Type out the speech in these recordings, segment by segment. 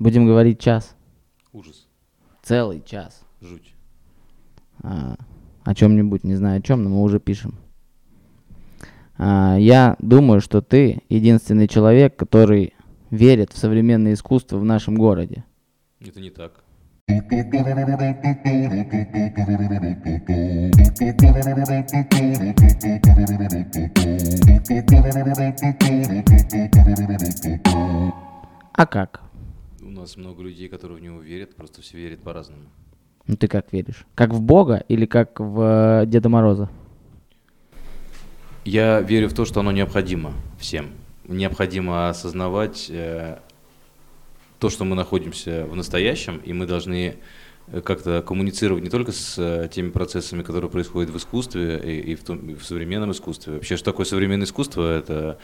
Будем говорить час. Ужас. Целый час. Жуть. О чем-нибудь, не знаю о чем, но мы уже пишем. Я думаю, что ты единственный человек, который верит в современное искусство в нашем городе. Это не так. А как? У нас много людей, которые в него верят, просто все верят по-разному. Ну ты как веришь? Как в Бога или как в Деда Мороза? Я верю в то, что оно необходимо всем. Необходимо осознавать то, что мы находимся в настоящем, и мы должны как-то коммуницировать не только с теми процессами, которые происходят в искусстве и в современном искусстве. Вообще, что такое современное искусство? Это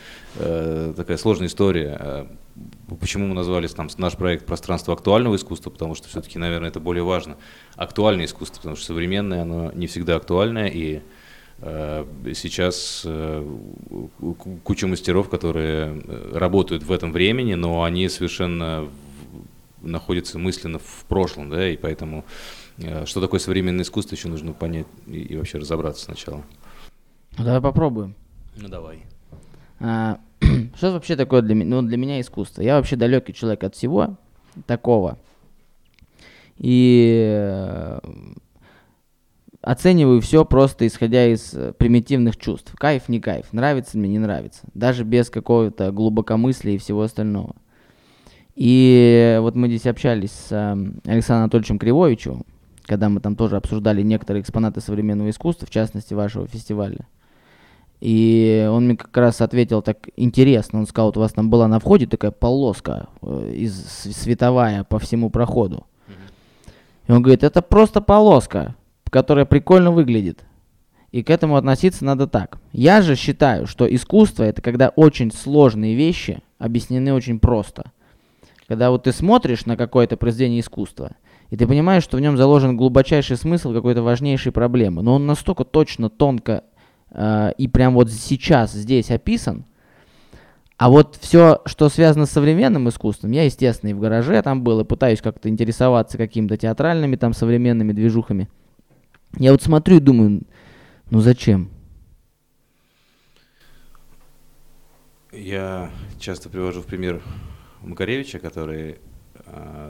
такая сложная история. Почему мы назвали там, наш проект «Пространство актуального искусства», потому что все-таки, наверное, это более важно. Актуальное искусство, потому что современное, оно не всегда актуальное, и сейчас куча мастеров, которые работают в этом времени, но они совершенно находятся мысленно в прошлом, да, и поэтому что такое современное искусство, еще нужно понять и вообще разобраться сначала. Ну, давай попробуем. Ну, давай. Что вообще такое для меня искусство? Я вообще далекий человек от всего такого. И оцениваю все просто исходя из примитивных чувств. Кайф, не кайф, нравится мне, не нравится. Даже без какого-то глубокомыслия и всего остального. И вот мы здесь общались с Александром Анатольевичем Кривовичем, когда мы там тоже обсуждали некоторые экспонаты современного искусства, в частности, вашего фестиваля. И он мне как раз ответил так интересно. Он сказал, вот у вас там была на входе такая полоска световая по всему проходу. И он говорит, это просто полоска, которая прикольно выглядит. И к этому относиться надо так. Я же считаю, что искусство – это когда очень сложные вещи объяснены очень просто. Когда вот ты смотришь на какое-то произведение искусства, и ты понимаешь, что в нем заложен глубочайший смысл какой-то важнейшей проблемы, но он настолько точно, тонко и прям вот сейчас здесь описан, а вот все, что связано с современным искусством, я, естественно, и в гараже там был, и пытаюсь как-то интересоваться какими-то театральными там современными движухами. Я вот смотрю и думаю, ну зачем? Я часто привожу в пример Макаревича, который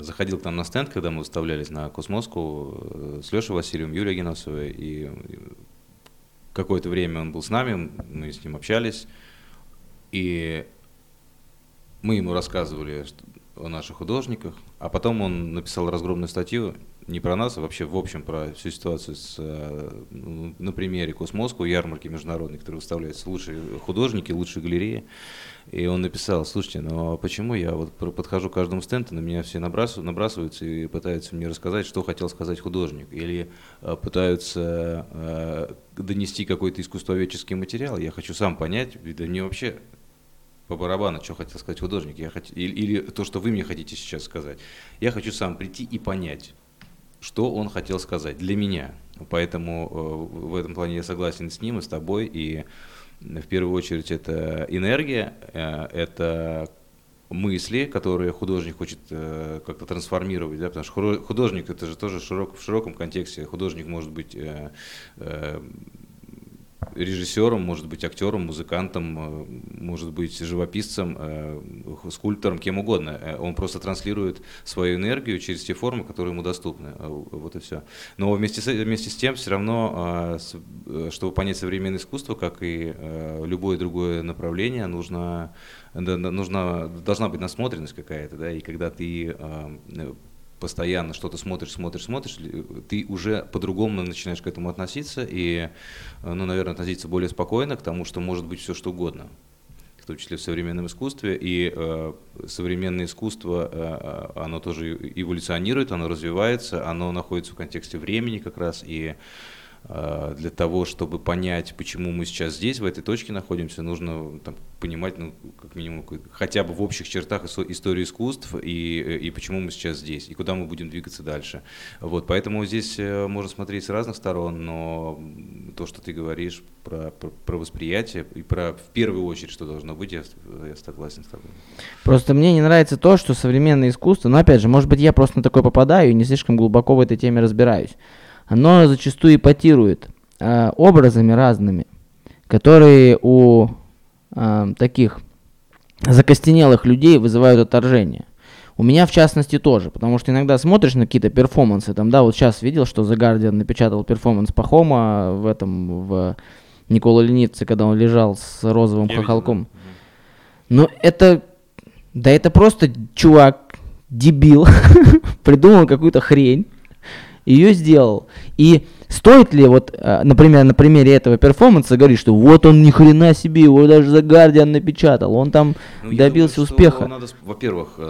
заходил к нам на стенд, когда мы выставлялись на Космоску с Лешей Васильевым, Юрием Геносовой. И какое-то время он был с нами, мы с ним общались. И мы ему рассказывали о наших художниках. А потом он написал разгромную статью не про нас, а вообще в общем про всю ситуацию с, на примере Космоску, ярмарки международной, которые выставляются лучшие художники, лучшие галереи. И он написал, слушайте, ну почему я вот подхожу к каждому стенду, на меня все набрасываются и пытаются мне рассказать, что хотел сказать художник, или пытаются донести какой-то искусствоведческий материал. Я хочу сам понять, да мне вообще по барабану, что хотел сказать художник, или то, что вы мне хотите сейчас сказать. Я хочу сам прийти и понять, что он хотел сказать для меня. Поэтому в этом плане я согласен с ним и с тобой. И в первую очередь это энергия, это мысли, которые художник хочет как-то трансформировать, да, потому что художник это же тоже в широком контексте. Художник может быть режиссером, может быть актером, музыкантом, может быть живописцем, скульптором, кем угодно. Он просто транслирует свою энергию через те формы, которые ему доступны. Вот и все. Но вместе с тем, все равно, чтобы понять современное искусство, как и любое другое направление, должна быть насмотренность какая-то, да, и когда ты постоянно что-то смотришь, ты уже по-другому начинаешь к этому относиться и, ну, наверное, относиться более спокойно к тому, что может быть все что угодно, в том числе в современном искусстве. И современное искусство, оно тоже эволюционирует, оно развивается, оно находится в контексте времени как раз, и для того, чтобы понять, почему мы сейчас здесь, в этой точке находимся, нужно там, понимать, ну, как минимум, хотя бы в общих чертах историю искусств и почему мы сейчас здесь, и куда мы будем двигаться дальше. Вот, поэтому здесь можно смотреть с разных сторон, но то, что ты говоришь про восприятие и про, в первую очередь, что должно быть, я согласен с тобой. Просто мне не нравится то, что современное искусство, но опять же, может быть, я просто на такое попадаю и не слишком глубоко в этой теме разбираюсь, оно зачастую эпатирует образами разными, которые у таких закостенелых людей вызывают отторжение. У меня, в частности, тоже, потому что иногда смотришь на какие-то перформансы, там, да, вот сейчас видел, что The Guardian напечатал перформанс Пахома в Никола Ленивце, когда он лежал с розовым хохолком. Ну, это просто чувак, дебил, придумал какую-то хрень, ее сделал. И стоит ли, вот, например, на примере этого перформанса говорить, что вот он ни хрена себе, его даже The Guardian напечатал, он там добился успеха? Надо, во-первых,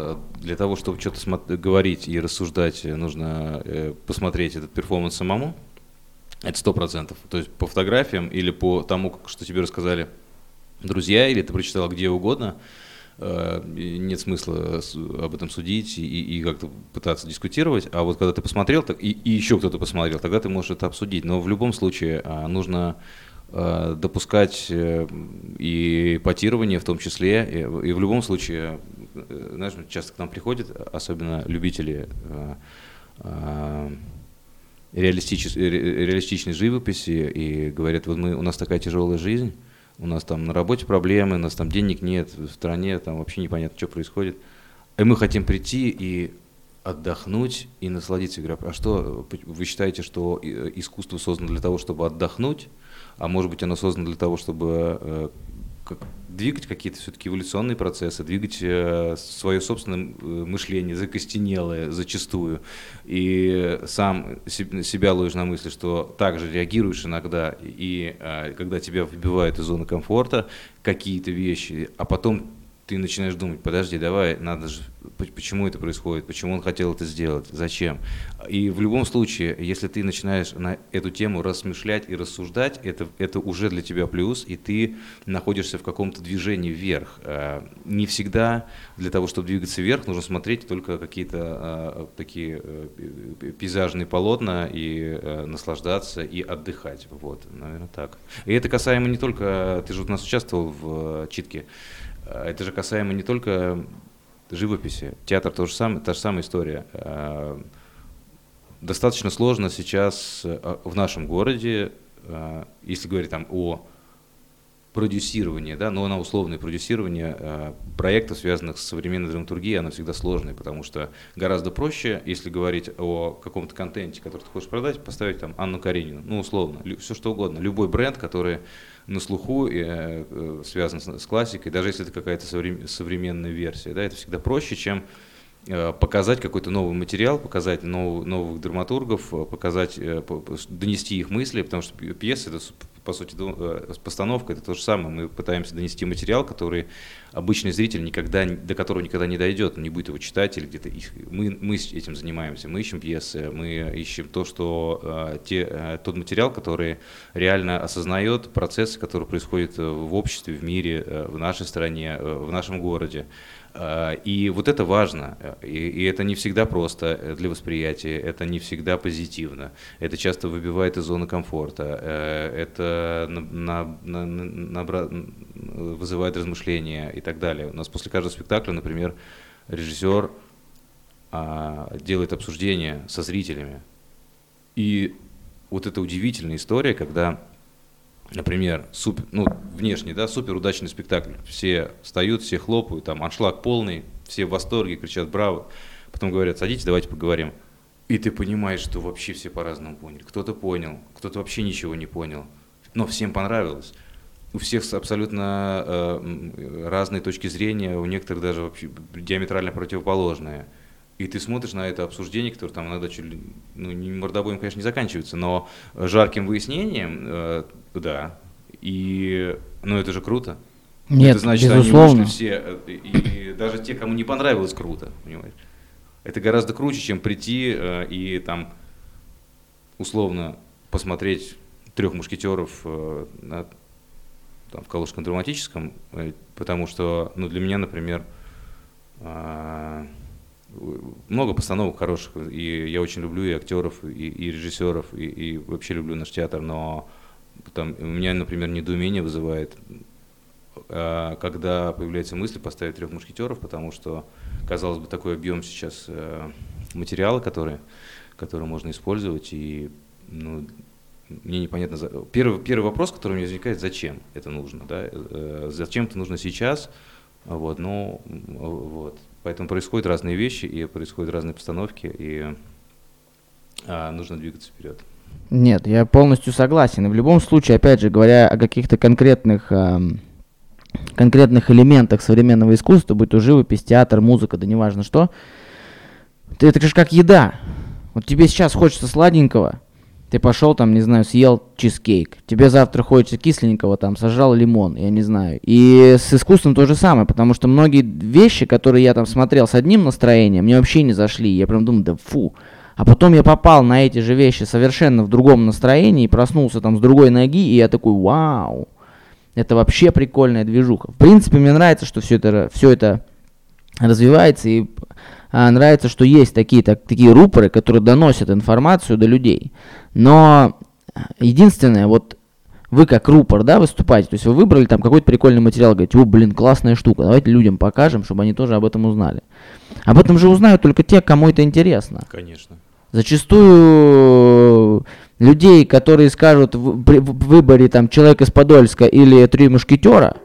для того, чтобы что-то говорить и рассуждать, нужно посмотреть этот перформанс самому. Это 100%. То есть по фотографиям или по тому, что тебе рассказали друзья, или ты прочитал где угодно, нет смысла об этом судить и как-то пытаться дискутировать, а вот когда ты посмотрел, так, и еще кто-то посмотрел, тогда ты можешь это обсудить. Но в любом случае нужно допускать и эпатирование в том числе, и в любом случае, знаешь, часто к нам приходят, особенно любители реалистичной живописи, и говорят, вот у нас такая тяжелая жизнь, у нас там на работе проблемы, у нас там денег нет, в стране там вообще непонятно, что происходит. И мы хотим прийти и отдохнуть, и насладиться игрой. А что, вы считаете, что искусство создано для того, чтобы отдохнуть? А может быть, оно создано для того, чтобы двигать какие-то все-таки эволюционные процессы, двигать свое собственное мышление, закостенелое зачастую. И сам себя ловишь на мысли, что также реагируешь иногда, и когда тебя выбивают из зоны комфорта какие-то вещи, а потом ты начинаешь думать, подожди, давай, надо же, почему это происходит, почему он хотел это сделать, зачем. И в любом случае, если ты начинаешь на эту тему размышлять и рассуждать, это уже для тебя плюс, и ты находишься в каком-то движении вверх. Не всегда для того, чтобы двигаться вверх, нужно смотреть только какие-то такие пейзажные полотна и наслаждаться, и отдыхать. Вот, наверное, так. И это касаемо не только, ты же у нас участвовал в читке, это же касаемо не только живописи, театр тоже самое, та же самая история. Достаточно сложно сейчас в нашем городе, если говорить там о продюсировании, да, но на условное продюсирование проектов, связанных с современной драматургией, оно всегда сложное, потому что гораздо проще, если говорить о каком-то контенте, который ты хочешь продать, поставить там Анну Каренину, ну условно, все что угодно, любой бренд, который на слуху, связан с классикой, даже если это какая-то современная версия, да, это всегда проще, чем показать какой-то новый материал, показать новых драматургов, показать, донести их мысли, потому что пьеса – это, по сути, постановка, это то же самое. Мы пытаемся донести материал, который обычный зритель никогда, до которого никогда не дойдет, он не будет его читать или где-то. Мы этим занимаемся, мы ищем пьесы, мы ищем тот материал, который реально осознает процессы, которые происходят в обществе, в мире, в нашей стране, в нашем городе. И вот это важно, и это не всегда просто для восприятия, это не всегда позитивно, это часто выбивает из зоны комфорта, это вызывает размышления и так далее. У нас после каждого спектакля, например, режиссер делает обсуждение со зрителями. И вот эта удивительная история, когда... Например, внешне, да, суперудачный спектакль. Все встают, все хлопают, там аншлаг полный, все в восторге, кричат «Браво!». Потом говорят «Садитесь, давайте поговорим». И ты понимаешь, что вообще все по-разному поняли. Кто-то понял, кто-то вообще ничего не понял. Но всем понравилось. У всех абсолютно разные точки зрения, у некоторых даже вообще диаметрально противоположные. И ты смотришь на это обсуждение, которое там иногда чуть ли мордобоем, конечно, не заканчивается, но жарким выяснением, да. И, это же круто. Нет, это значит, безусловно. Они вышли все, и даже те, кому не понравилось, круто, понимаешь? Это гораздо круче, чем прийти и там условно посмотреть трех мушкетеров там, в Калужском драматическом, потому что ну, для меня, например, много постановок хороших, и я очень люблю и актеров, и режиссеров, и вообще люблю наш театр, но там, у меня, например, недоумение вызывает, когда появляется мысль поставить трех мушкетеров, потому что, казалось бы, такой объем сейчас материала, который можно использовать, и ну, мне непонятно. Первый вопрос, который у меня возникает, зачем это нужно, да? Зачем это нужно сейчас? Вот, ну, вот. Поэтому происходят разные вещи, и происходят разные постановки, и нужно двигаться вперед. Нет, я полностью согласен. И в любом случае, опять же, говоря о каких-то конкретных элементах современного искусства, будь то живопись, театр, музыка, да неважно что, это же как еда. Вот тебе сейчас хочется сладенького, ты пошел там, не знаю, съел чизкейк. Тебе завтра хочется кисленького, там, сожрал лимон, я не знаю. И с искусством то же самое, потому что многие вещи, которые я там смотрел с одним настроением, мне вообще не зашли. Я прям думаю, да фу. А потом я попал на эти же вещи совершенно в другом настроении, и проснулся там с другой ноги, и я такой, вау, это вообще прикольная движуха. В принципе, мне нравится, что все это развивается, и нравится, что есть такие рупоры, которые доносят информацию до людей. Но единственное, вот вы как рупор, да, выступаете, то есть вы выбрали там какой-то прикольный материал, говорите, о, блин, классная штука, давайте людям покажем, чтобы они тоже об этом узнали. Об этом же узнают только те, кому это интересно. Конечно. Зачастую людей, которые скажут при выборе там «Человек из Подольска» или «Три мушкетера»,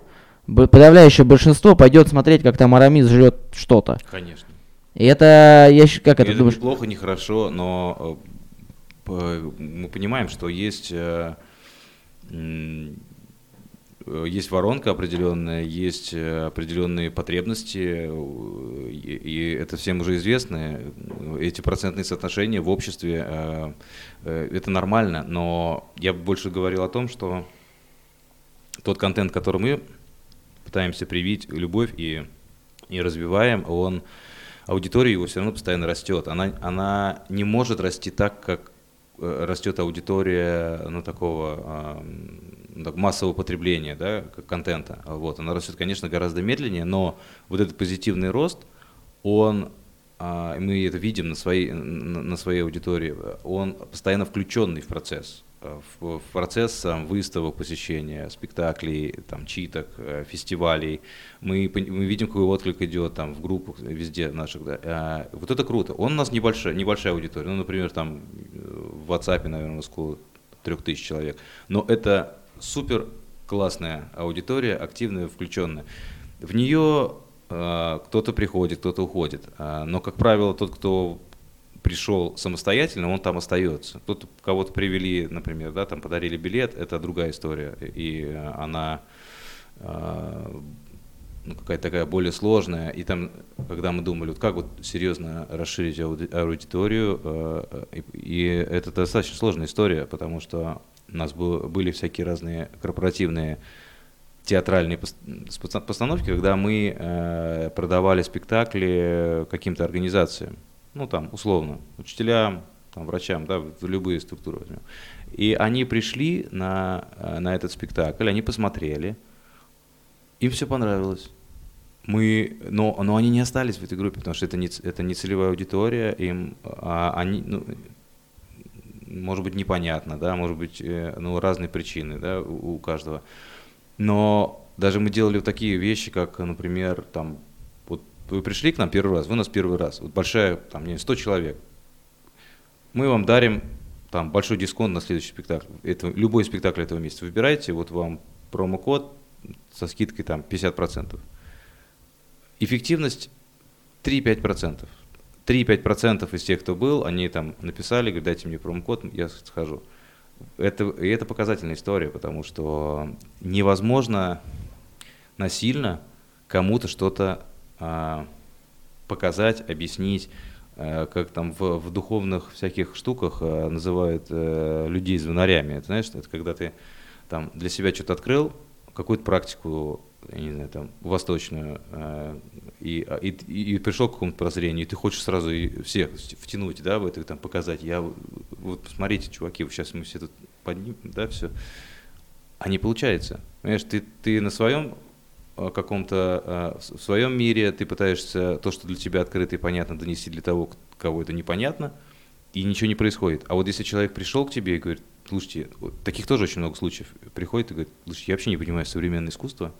подавляющее большинство пойдет смотреть, как там Арамис жрет что-то. Конечно. И это, я как это думаю, не плохо, не хорошо, но мы понимаем, что есть воронка определенная, есть определенные потребности, и это всем уже известно. Эти процентные соотношения в обществе это нормально, но я больше говорил о том, что тот контент, который мы пытаемся привить любовь и развиваем, он аудитория его все равно постоянно растет. Она не может расти так, как растет аудитория ну, такого массового потребления, да, контента. Вот. Она растет, конечно, гораздо медленнее, но вот этот позитивный рост, он, мы это видим на своей аудитории, он постоянно включенный в процесс. В процесс сам, выставок, посещения спектаклей, там, читок, фестивалей. Мы видим, какой отклик идет там, в группах везде наших. Да. Вот это круто. Он у нас небольшая аудитория. Ну, например, там, в WhatsApp, наверное, около 3000 человек. Но это супер классная аудитория, активная, включенная. В нее кто-то приходит, кто-то уходит. Но, как правило, тот, кто пришел самостоятельно, он там остается. Тут кого-то привели, например, да, там подарили билет, это другая история, и она ну, какая-то такая более сложная. И там, когда мы думали, вот как вот серьезно расширить аудиторию, и это достаточно сложная история, потому что у нас были всякие разные корпоративные театральные постановки, когда мы продавали спектакли каким-то организациям. Ну, там, условно, учителям, там, врачам, да, в любые структуры возьмем. И они пришли на этот спектакль, они посмотрели, им все понравилось. Но они не остались в этой группе, потому что это не целевая аудитория, им они, ну, может быть, непонятно, да, может быть, ну, разные причины, да, у каждого. Но даже мы делали вот такие вещи, как, например, там, вы пришли к нам первый раз, вы у нас первый раз, вот большая, там, 100 человек, мы вам дарим там, большой дисконт на следующий спектакль, это, любой спектакль этого месяца выбирайте, вот вам промокод со скидкой там, 50%. Эффективность 3-5%. 3-5% из тех, кто был, они там написали, говорят, дайте мне промокод, я схожу. Это показательная история, потому что невозможно насильно кому-то что-то показать, объяснить, как там в духовных всяких штуках называют людей звонарями. Это, знаешь, это когда ты там для себя что-то открыл, какую-то практику, я не знаю, там, восточную, и пришел к какому-то прозрению, и ты хочешь сразу всех втянуть, да, в это там показать. Вот посмотрите, чуваки, сейчас мы все тут поднимем, да, все. А не получается. Понимаешь, ты на своем каком-то, в своем мире, ты пытаешься то, что для тебя открыто и понятно, донести для того, кого это непонятно, и ничего не происходит. А вот если человек пришел к тебе и говорит, слушайте, таких тоже очень много случаев, приходит и говорит, слушайте, я вообще не понимаю современное искусство,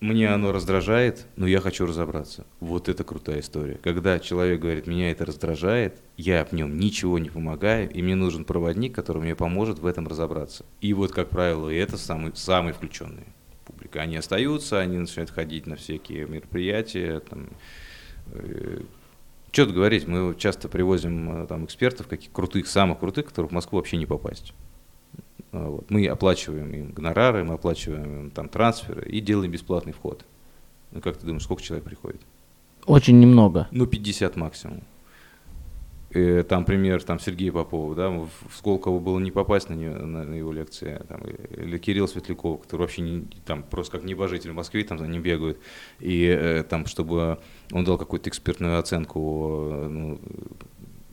мне оно раздражает, но я хочу разобраться. Вот это крутая история. Когда человек говорит, меня это раздражает, я в нем ничего не помогаю, и мне нужен проводник, который мне поможет в этом разобраться. И вот, как правило, это самые включенные публика. Они остаются, они начинают ходить на всякие мероприятия. Там, что-то говорить, мы часто привозим там, экспертов, каких крутых, самых крутых, которых в Москву вообще не попасть. Вот. Мы оплачиваем им гонорары, мы оплачиваем им там, трансферы и делаем бесплатный вход. Ну, как ты думаешь, сколько человек приходит? Очень немного. Ну, 50 максимум. И, там пример там, Сергея Попова, да, в Сколково было не попасть на его лекции, там, или Кирилл Светляков, который вообще не, там, просто как небожитель в Москве, там за ним бегают, и там, чтобы он дал какую-то экспертную оценку, ну,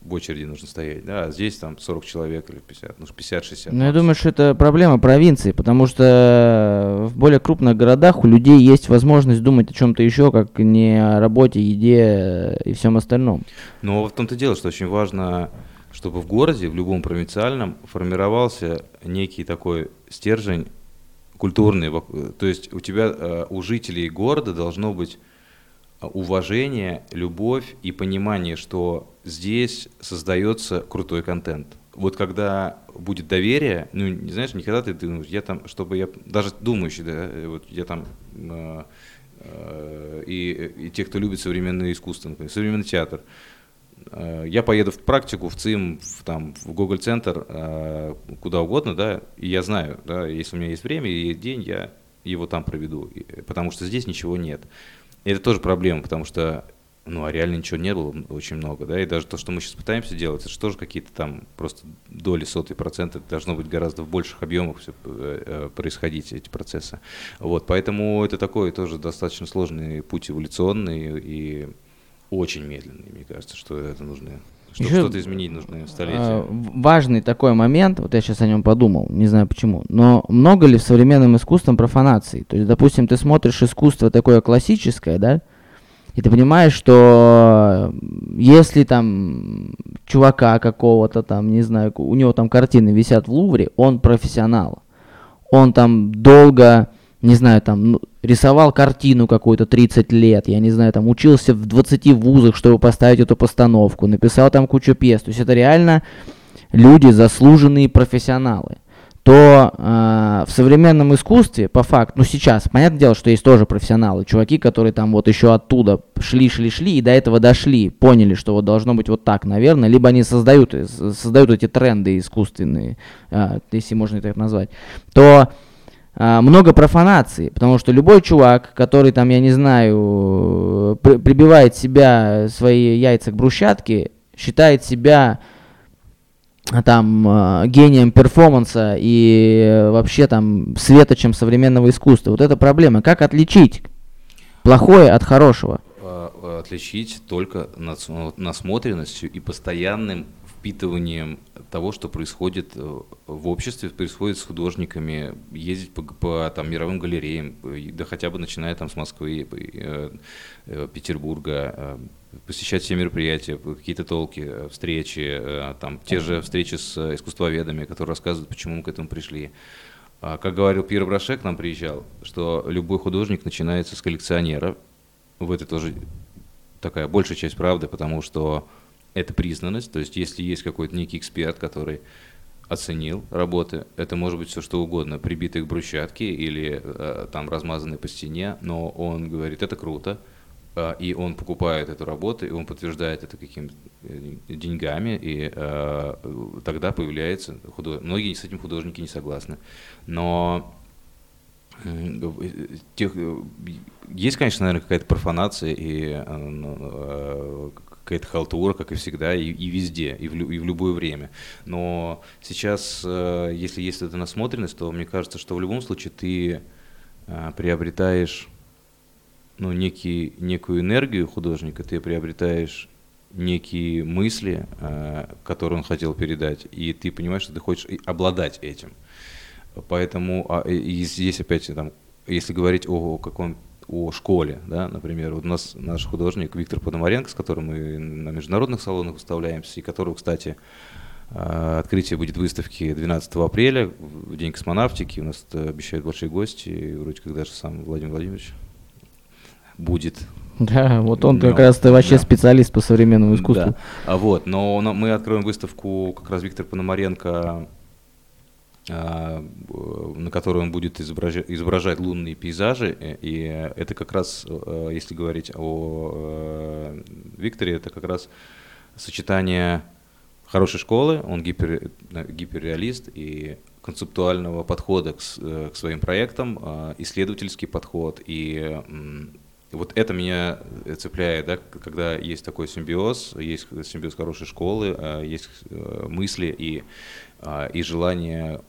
в очереди нужно стоять, да, а здесь там 40 человек или 50, ну 50-60. Ну, я думаю, что это проблема провинции, потому что в более крупных городах у людей есть возможность думать о чем-то еще, как не о работе, еде и всем остальном. Но в том-то дело, что очень важно, чтобы в городе, в любом провинциальном, формировался некий такой стержень культурный, то есть у тебя, у жителей города должно быть уважение, любовь и понимание, что здесь создается крутой контент. Вот когда будет доверие, ну, не знаешь, никогда ты думаешь, я там, чтобы я, даже думающий, да, вот я там, и те, кто любит современное искусство, например, современный театр, я поеду в практику, в ЦИМ, в Google-центр, куда угодно, да, и я знаю, да, если у меня есть время и есть день, я его там проведу, потому что здесь ничего нет. И это тоже проблема, потому что, ну, а реально ничего не было очень много, да, и даже то, что мы сейчас пытаемся делать, это же тоже какие-то там просто доли, сотые процента, должно быть гораздо в больших объемах все происходить, эти процессы. Вот, поэтому это такой тоже достаточно сложный путь эволюционный и очень медленный, мне кажется, что это нужно, чтобы еще что-то изменить, нужно столетие. Важный такой момент, вот я сейчас о нем подумал, не знаю почему, но много ли в современном искусстве профанации? То есть, допустим, ты смотришь искусство такое классическое, да, и ты понимаешь, что если там чувака какого-то там, не знаю, у него там картины висят в Лувре, он профессионал. Он там долго, не знаю, там рисовал картину какую-то 30 лет, я не знаю, там учился в 20 вузах, чтобы поставить эту постановку, написал там кучу пьес. То есть это реально люди, заслуженные профессионалы. То в современном искусстве, по факту, ну сейчас, понятное дело, что есть тоже профессионалы, чуваки, которые там вот еще оттуда шли и до этого дошли, поняли, что вот должно быть вот так, наверное, либо они создают эти тренды искусственные, если можно так назвать, то много профанации, потому что любой чувак, который там, я не знаю, прибивает себя, свои яйца к брусчатке, считает себя там гением перформанса и вообще там светочем современного искусства. Вот это проблема. Как отличить плохое от хорошего? Отличить только насмотренностью и постоянным впитыванием того, что происходит в обществе, происходит с художниками, ездить по там, мировым галереям, да хотя бы начиная там, с Москвы, Петербурга, посещать все мероприятия, какие-то толки, встречи, там, те же встречи с искусствоведами, которые рассказывают, почему мы к этому пришли. Как говорил Пьер Брашек, к нам приезжал, что любой художник начинается с коллекционера. В это тоже такая большая часть правды, потому что это признанность, то есть если есть какой-то некий эксперт, который оценил работы, это может быть все что угодно, прибитые к брусчатке или там размазанные по стене, но он говорит, это круто, и он покупает эту работу, и он подтверждает это какими-то деньгами, и тогда появляется художник. Многие с этим художники не согласны, но есть, конечно, наверное, какая-то профанация и какая-то халтура, как и всегда, и везде, и в любое время. Но сейчас, если есть эта насмотренность, то мне кажется, что в любом случае ты приобретаешь, ну, некую энергию художника, ты приобретаешь некие мысли, которые он хотел передать, и ты понимаешь, что ты хочешь обладать этим. Поэтому и здесь опять, там, если говорить о школе, да, например, вот у нас наш художник Виктор Пономаренко, с которым мы на международных салонах выставляемся, и которого, кстати, открытие будет выставки 12 апреля, в День космонавтики, у нас обещают большие гости, и вроде как даже сам Владимир Владимирович будет. Да, вот он как раз-то вообще специалист по современному искусству. Да. Вот, но мы откроем выставку как раз Виктора Пономаренко, на которой он будет изображать лунные пейзажи. И это как раз, если говорить о Викторе, это как раз сочетание хорошей школы, он гиперреалист, и концептуального подхода к своим проектам, исследовательский подход. И вот это меня цепляет, да, когда есть такой симбиоз, хорошей школы, есть мысли и желание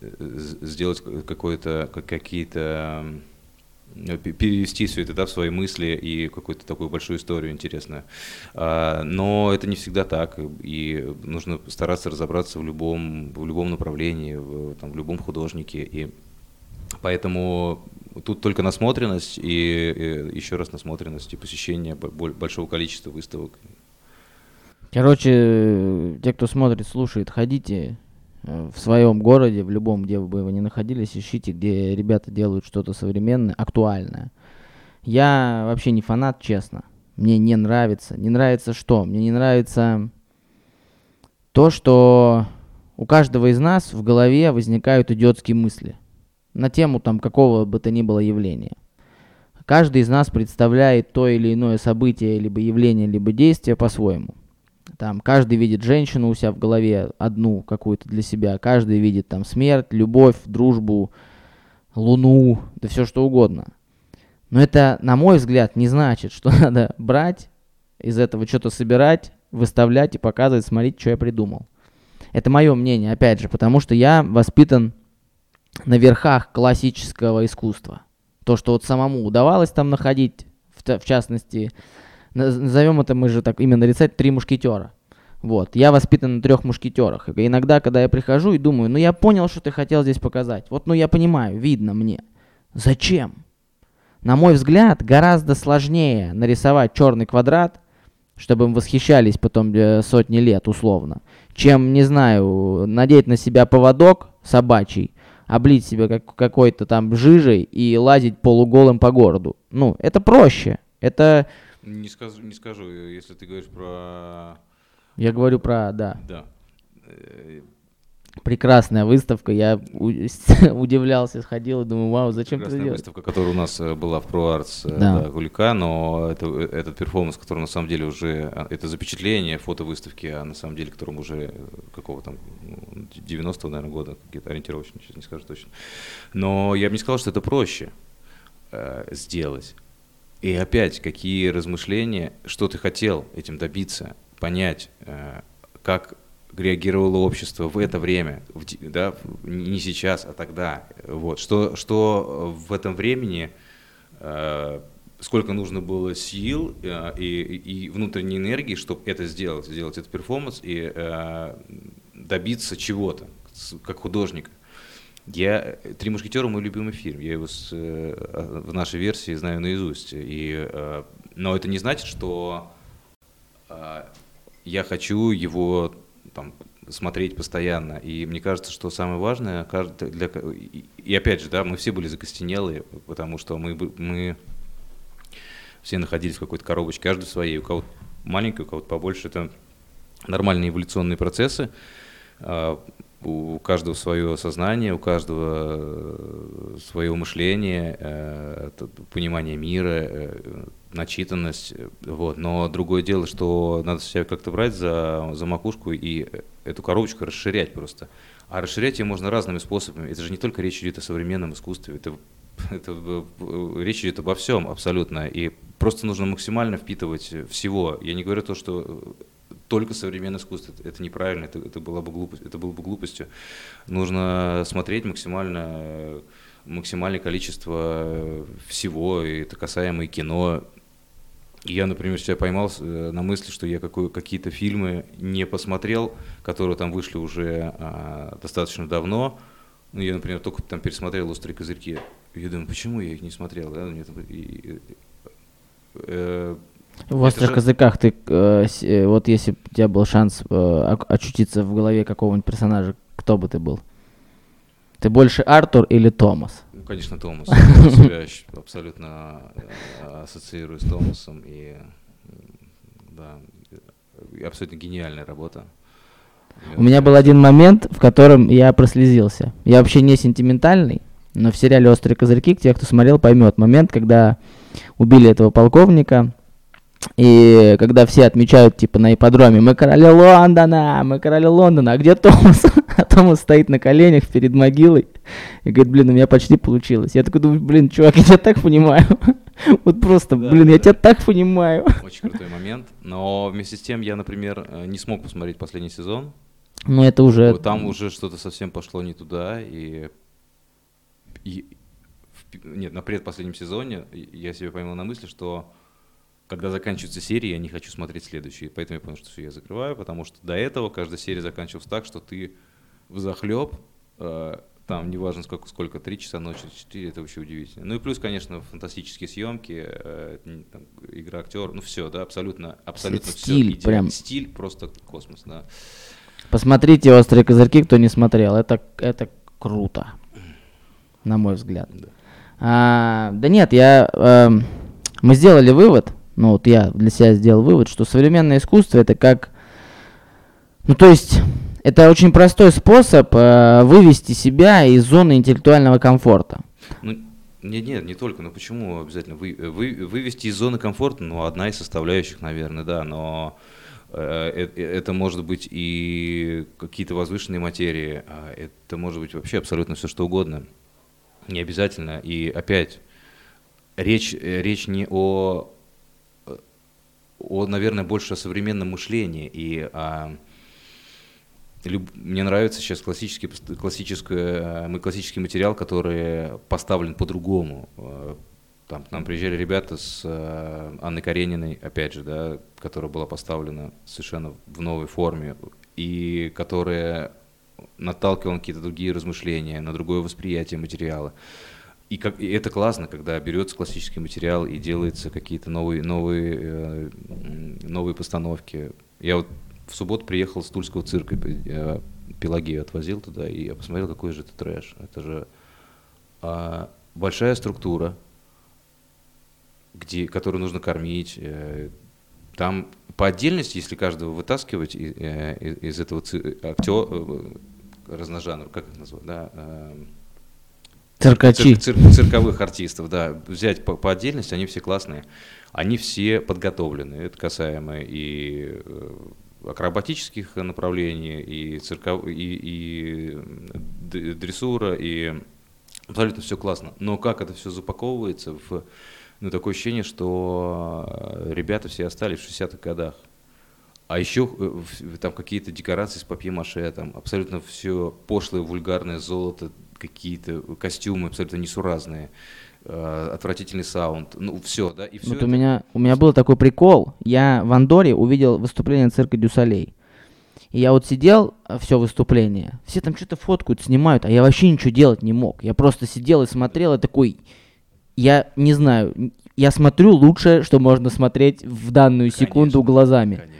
сделать перевести все это, да, в свои мысли и какую-то такую большую историю интересную. Но это не всегда так, и нужно стараться разобраться в любом направлении, в любом художнике. И поэтому тут только насмотренность и еще раз насмотренность и посещение большого количества выставок. Короче, те, кто смотрит, слушает, ходите в своем городе, в любом, где бы вы ни находились, ищите, где ребята делают что-то современное, актуальное. Я вообще не фанат, честно. Мне не нравится. Не нравится что? Мне не нравится то, что у каждого из нас в голове возникают идиотские мысли на тему там какого бы то ни было явления. Каждый из нас представляет то или иное событие, либо явление, либо действие по-своему. Там каждый видит женщину у себя в голове, одну какую-то для себя. Каждый видит там смерть, любовь, дружбу, луну, да все что угодно. Но это, на мой взгляд, не значит, что надо брать, из этого что-то собирать, выставлять и показывать, смотреть, что я придумал. Это мое мнение, опять же, потому что я воспитан на верхах классического искусства. То, что вот самому удавалось там находить, в частности, назовем это мы же так именно рецепт «Три мушкетера». Вот. Я воспитан на «Трех мушкетерах». И иногда, когда я прихожу и думаю, я понял, что ты хотел здесь показать. Вот, я понимаю, видно мне. Зачем? На мой взгляд, гораздо сложнее нарисовать черный квадрат, чтобы им восхищались потом сотни лет, условно, чем, не знаю, надеть на себя поводок собачий, облить себя какой-то там жижей и лазить полуголым по городу. Это проще. Это... Не скажу, если ты говоришь про... Я говорю про, да. Прекрасная выставка, я удивлялся, сходил и думаю, вау, зачем ты делаешь? Выставка, которая у нас была в ProArts, Гулька, но этот перформанс, который на самом деле уже, это запечатление фотовыставки, а на самом деле, которому уже какого там, 90-го, наверное, года, какие-то ориентировочные, сейчас не скажу точно. Но я бы не сказал, что это проще сделать. И опять, какие размышления, что ты хотел этим добиться, понять, как реагировало общество в это время, да, не сейчас, а тогда. Вот. Что в этом времени, сколько нужно было сил и внутренней энергии, чтобы это сделать этот перформанс и добиться чего-то, как художника. «Три мушкетера» — мой любимый фильм, я его в нашей версии знаю наизусть. Но это не значит, что я хочу его там, смотреть постоянно. И мне кажется, что самое важное… И опять же, да, мы все были закостенелые, потому что мы все находились в какой-то коробочке, каждый в своей, у кого-то маленькой, у кого-то побольше. Это нормальные эволюционные процессы. У каждого свое сознание, у каждого свое мышление, понимание мира, начитанность. Вот. Но другое дело, что надо себя как-то брать за макушку и эту коробочку расширять просто. А расширять ее можно разными способами. Это же не только речь идет о современном искусстве, это речь идет обо всем абсолютно. И просто нужно максимально впитывать всего. Я не говорю то, что... Только современное искусство. Это неправильно, это было бы глупостью. Нужно смотреть максимальное количество всего. И это касаемо и кино, Я, например, себя поймал на мысли, что я какие-то фильмы не посмотрел, которые там вышли уже достаточно давно. Ну, я, например, только там пересмотрел «Острые козырьки». Я думаю, почему я их не смотрел? Да? В «Острых козырьках» ты, вот если у тебя был шанс очутиться в голове какого-нибудь персонажа, кто бы ты был? Ты больше Артур или Томас? Ну, конечно, Томас. Я себя абсолютно ассоциирую с Томасом. И да, абсолютно гениальная работа. У меня был один момент, в котором я прослезился. Я вообще не сентиментальный, но в сериале «Острые козырьки», те, кто смотрел, поймет момент, когда убили этого полковника, и когда все отмечают, типа, на ипподроме: мы короли Лондона, а где Томас?» А Томас стоит на коленях перед могилой и говорит: блин, у меня почти получилось. Я такой думаю: блин, чувак, я тебя так понимаю. Вот просто, да, блин, да, я тебя так понимаю. Очень крутой момент. Но вместе с тем я, например, не смог посмотреть последний сезон. Ну, это уже... Там уже что-то совсем пошло не туда, Нет, на предпоследнем сезоне я себя поймал на мысли, что когда заканчиваются серии, я не хочу смотреть следующие. Поэтому я понял, что все, я закрываю, потому что до этого каждая серия заканчивалась так, что ты взахлеб, там неважно сколько, 3 часа ночи, 4, это вообще удивительно. Ну и плюс, конечно, фантастические съемки, там, игра актера, ну все, да, абсолютно стиль, все. Прям. Стиль, просто космос, да. Посмотрите «Острые козырьки», кто не смотрел, это круто, на мой взгляд. Да, мы сделали вывод, ну вот я для себя сделал вывод, что современное искусство — это как, ну то есть это очень простой способ вывести себя из зоны интеллектуального комфорта. Ну, нет, не только, но почему обязательно вывести из зоны комфорта, ну одна из составляющих, наверное, да, но это может быть и какие-то возвышенные материи, это может быть вообще абсолютно все что угодно, не обязательно, и опять речь не о... наверное, больше о современном мышлении. И мне нравится сейчас классический материал, который поставлен по-другому. Там к нам приезжали ребята с Анной Карениной, опять же, да, которая была поставлена совершенно в новой форме, и которая наталкивала на какие-то другие размышления, на другое восприятие материала. И это классно, когда берется классический материал и делаются какие-то новые постановки. Я вот в субботу приехал с Тульского цирка, Пелагею отвозил туда, и я посмотрел, какой же это трэш. Это же большая структура, которую нужно кормить. Там по отдельности, если каждого вытаскивать из этого актера, разножанра, как их назвать, да, циркачи. Цирковых артистов, да, взять по отдельности, они все классные, они все подготовлены, это касаемо и акробатических направлений, и дрессура, и абсолютно все классно, но как это все запаковывается ну, такое ощущение, что ребята все остались в 60-х годах. А еще там какие-то декорации из папье-маше, там абсолютно все пошлое, вульгарное золото, какие-то костюмы абсолютно несуразные, отвратительный саунд, ну все, да, и все. Вот у меня был такой прикол, я в Андорре увидел выступление цирка Дю Солей, и я вот сидел все выступление, все там что-то фоткают, снимают, а я вообще ничего делать не мог, я просто сидел и смотрел, и такой, я не знаю, я смотрю лучшее, что можно смотреть в данную секунду глазами. Конечно.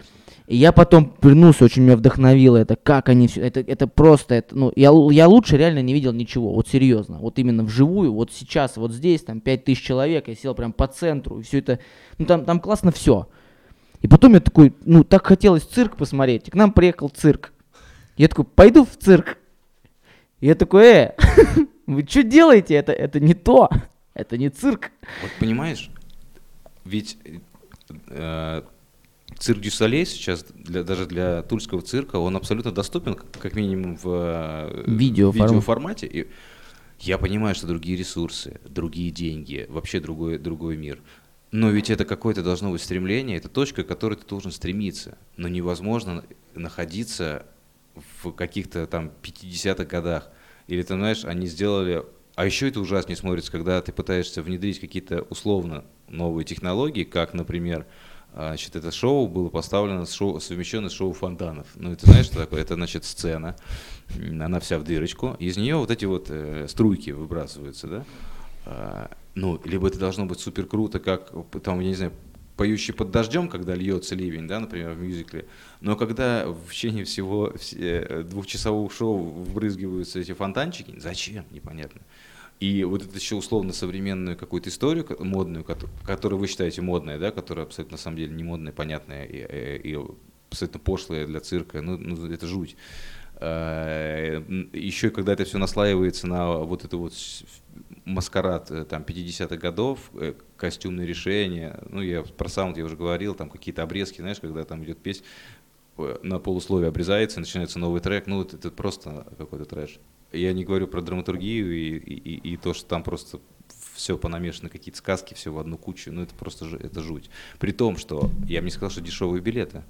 И я потом вернулся, очень меня вдохновило это, как они все, это просто, я лучше реально не видел ничего, вот серьезно, вот именно вживую, вот сейчас, вот здесь, там 5000 человек, я сел прям по центру, и все это, ну там классно все. И потом я такой, ну так хотелось цирк посмотреть, и к нам приехал цирк. Я такой, пойду в цирк. Я такой, вы что делаете, это не то, это не цирк. Вот понимаешь, ведь... Цирк Дю Солей сейчас, даже для тульского цирка, он абсолютно доступен, как минимум, в видеоформате. И я понимаю, что другие ресурсы, другие деньги, вообще другой мир. Но ведь это какое-то должно быть стремление, это точка, к которой ты должен стремиться. Но невозможно находиться в каких-то там 50-х годах. Или ты знаешь, они сделали... А еще это ужаснее смотрится, когда ты пытаешься внедрить какие-то условно новые технологии, как, например, значит, это шоу было поставлено, совмещенное с шоу фонтанов. Ну, ты знаешь, что такое? Это, значит, сцена, она вся в дырочку, из нее вот эти вот струйки выбрасываются, да? Ну, либо это должно быть супер круто, как, там, я не знаю, «Поющий под дождем», когда льется ливень, да, например, в мюзикле, но когда в течение всего двухчасового шоу вбрызгиваются эти фонтанчики, зачем, непонятно. И вот это еще условно современную какую-то историю модную, которую вы считаете модной, да, которая абсолютно на самом деле не модная, понятная и абсолютно пошлая для цирка, ну это жуть. Еще когда это все наслаивается на вот это вот маскарад там 50-х годов, костюмные решения, ну я про саунд я уже говорил, там какие-то обрезки, знаешь, когда там идет песня, на полусловие обрезается, начинается новый трек, ну это просто какой-то трэш. Я не говорю про драматургию и то, что там просто все понамешано, какие-то сказки, все в одну кучу, ну это просто это жуть. При том, что я бы не сказал, что дешевые билеты.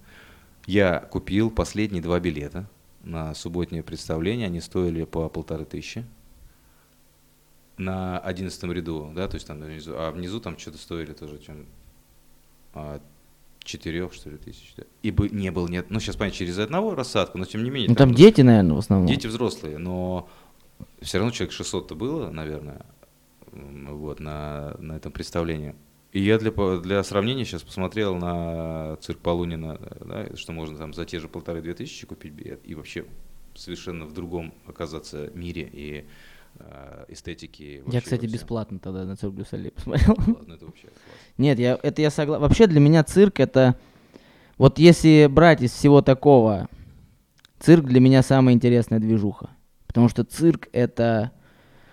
Я купил последние 2 билета на субботнее представление, они стоили по 1500 на 11-м ряду, да, то есть там внизу, а внизу там что-то стоили тоже, чем 4, что ли, тысяч. Да. И бы не было, нет, ну сейчас, понятно, через одного рассадку, но тем не менее. Ну там дети, наверное, в основном. Дети взрослые, но все равно человек 600-то было, наверное, вот, на этом представлении. И я для сравнения сейчас посмотрел на цирк Полунина, да, что можно там за те же 1500-2000 купить билет и вообще совершенно в другом оказаться мире и эстетики. Я, кстати, бесплатно тогда на цирк Дю Солей посмотрел. Ладно, это вообще классно. Нет, я согласен. Вообще для меня цирк это... Вот если брать из всего такого, цирк для меня самая интересная движуха. Потому что цирк это...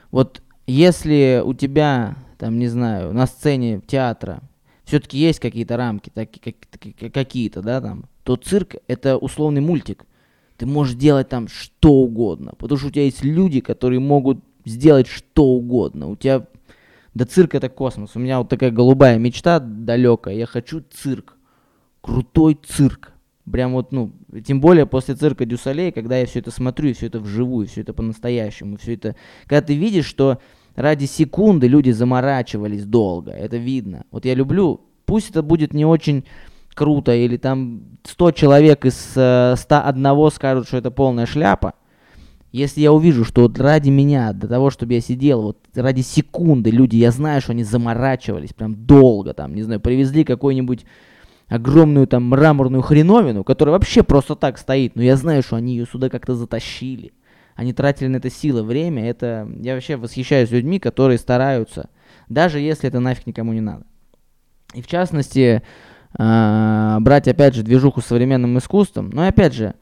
Вот если у тебя... там, не знаю, на сцене театра, все-таки есть какие-то рамки, какие-то, да, там, то цирк – это условный мультик. Ты можешь делать там что угодно, потому что у тебя есть люди, которые могут сделать что угодно. У тебя, да, цирк – это космос. У меня вот такая голубая мечта далекая. Я хочу цирк, крутой цирк. Прям вот, ну, тем более после цирка Дю Солей, когда я все это смотрю, и все это вживую, все это по-настоящему, все это, когда ты видишь, что ради секунды люди заморачивались долго, это видно. Вот я люблю, пусть это будет не очень круто, или там 100 человек из 101 скажут, что это полная шляпа. Если я увижу, что вот ради меня, для того, чтобы я сидел, вот ради секунды люди, я знаю, что они заморачивались прям долго, там, не знаю, привезли какую-нибудь огромную там мраморную хреновину, которая вообще просто так стоит, но я знаю, что они ее сюда как-то затащили. Они тратили на это силы, время. Это я вообще восхищаюсь людьми, которые стараются, даже если это нафиг никому не надо. И в частности, брать, опять же, движуху с современным искусством. Но, опять же,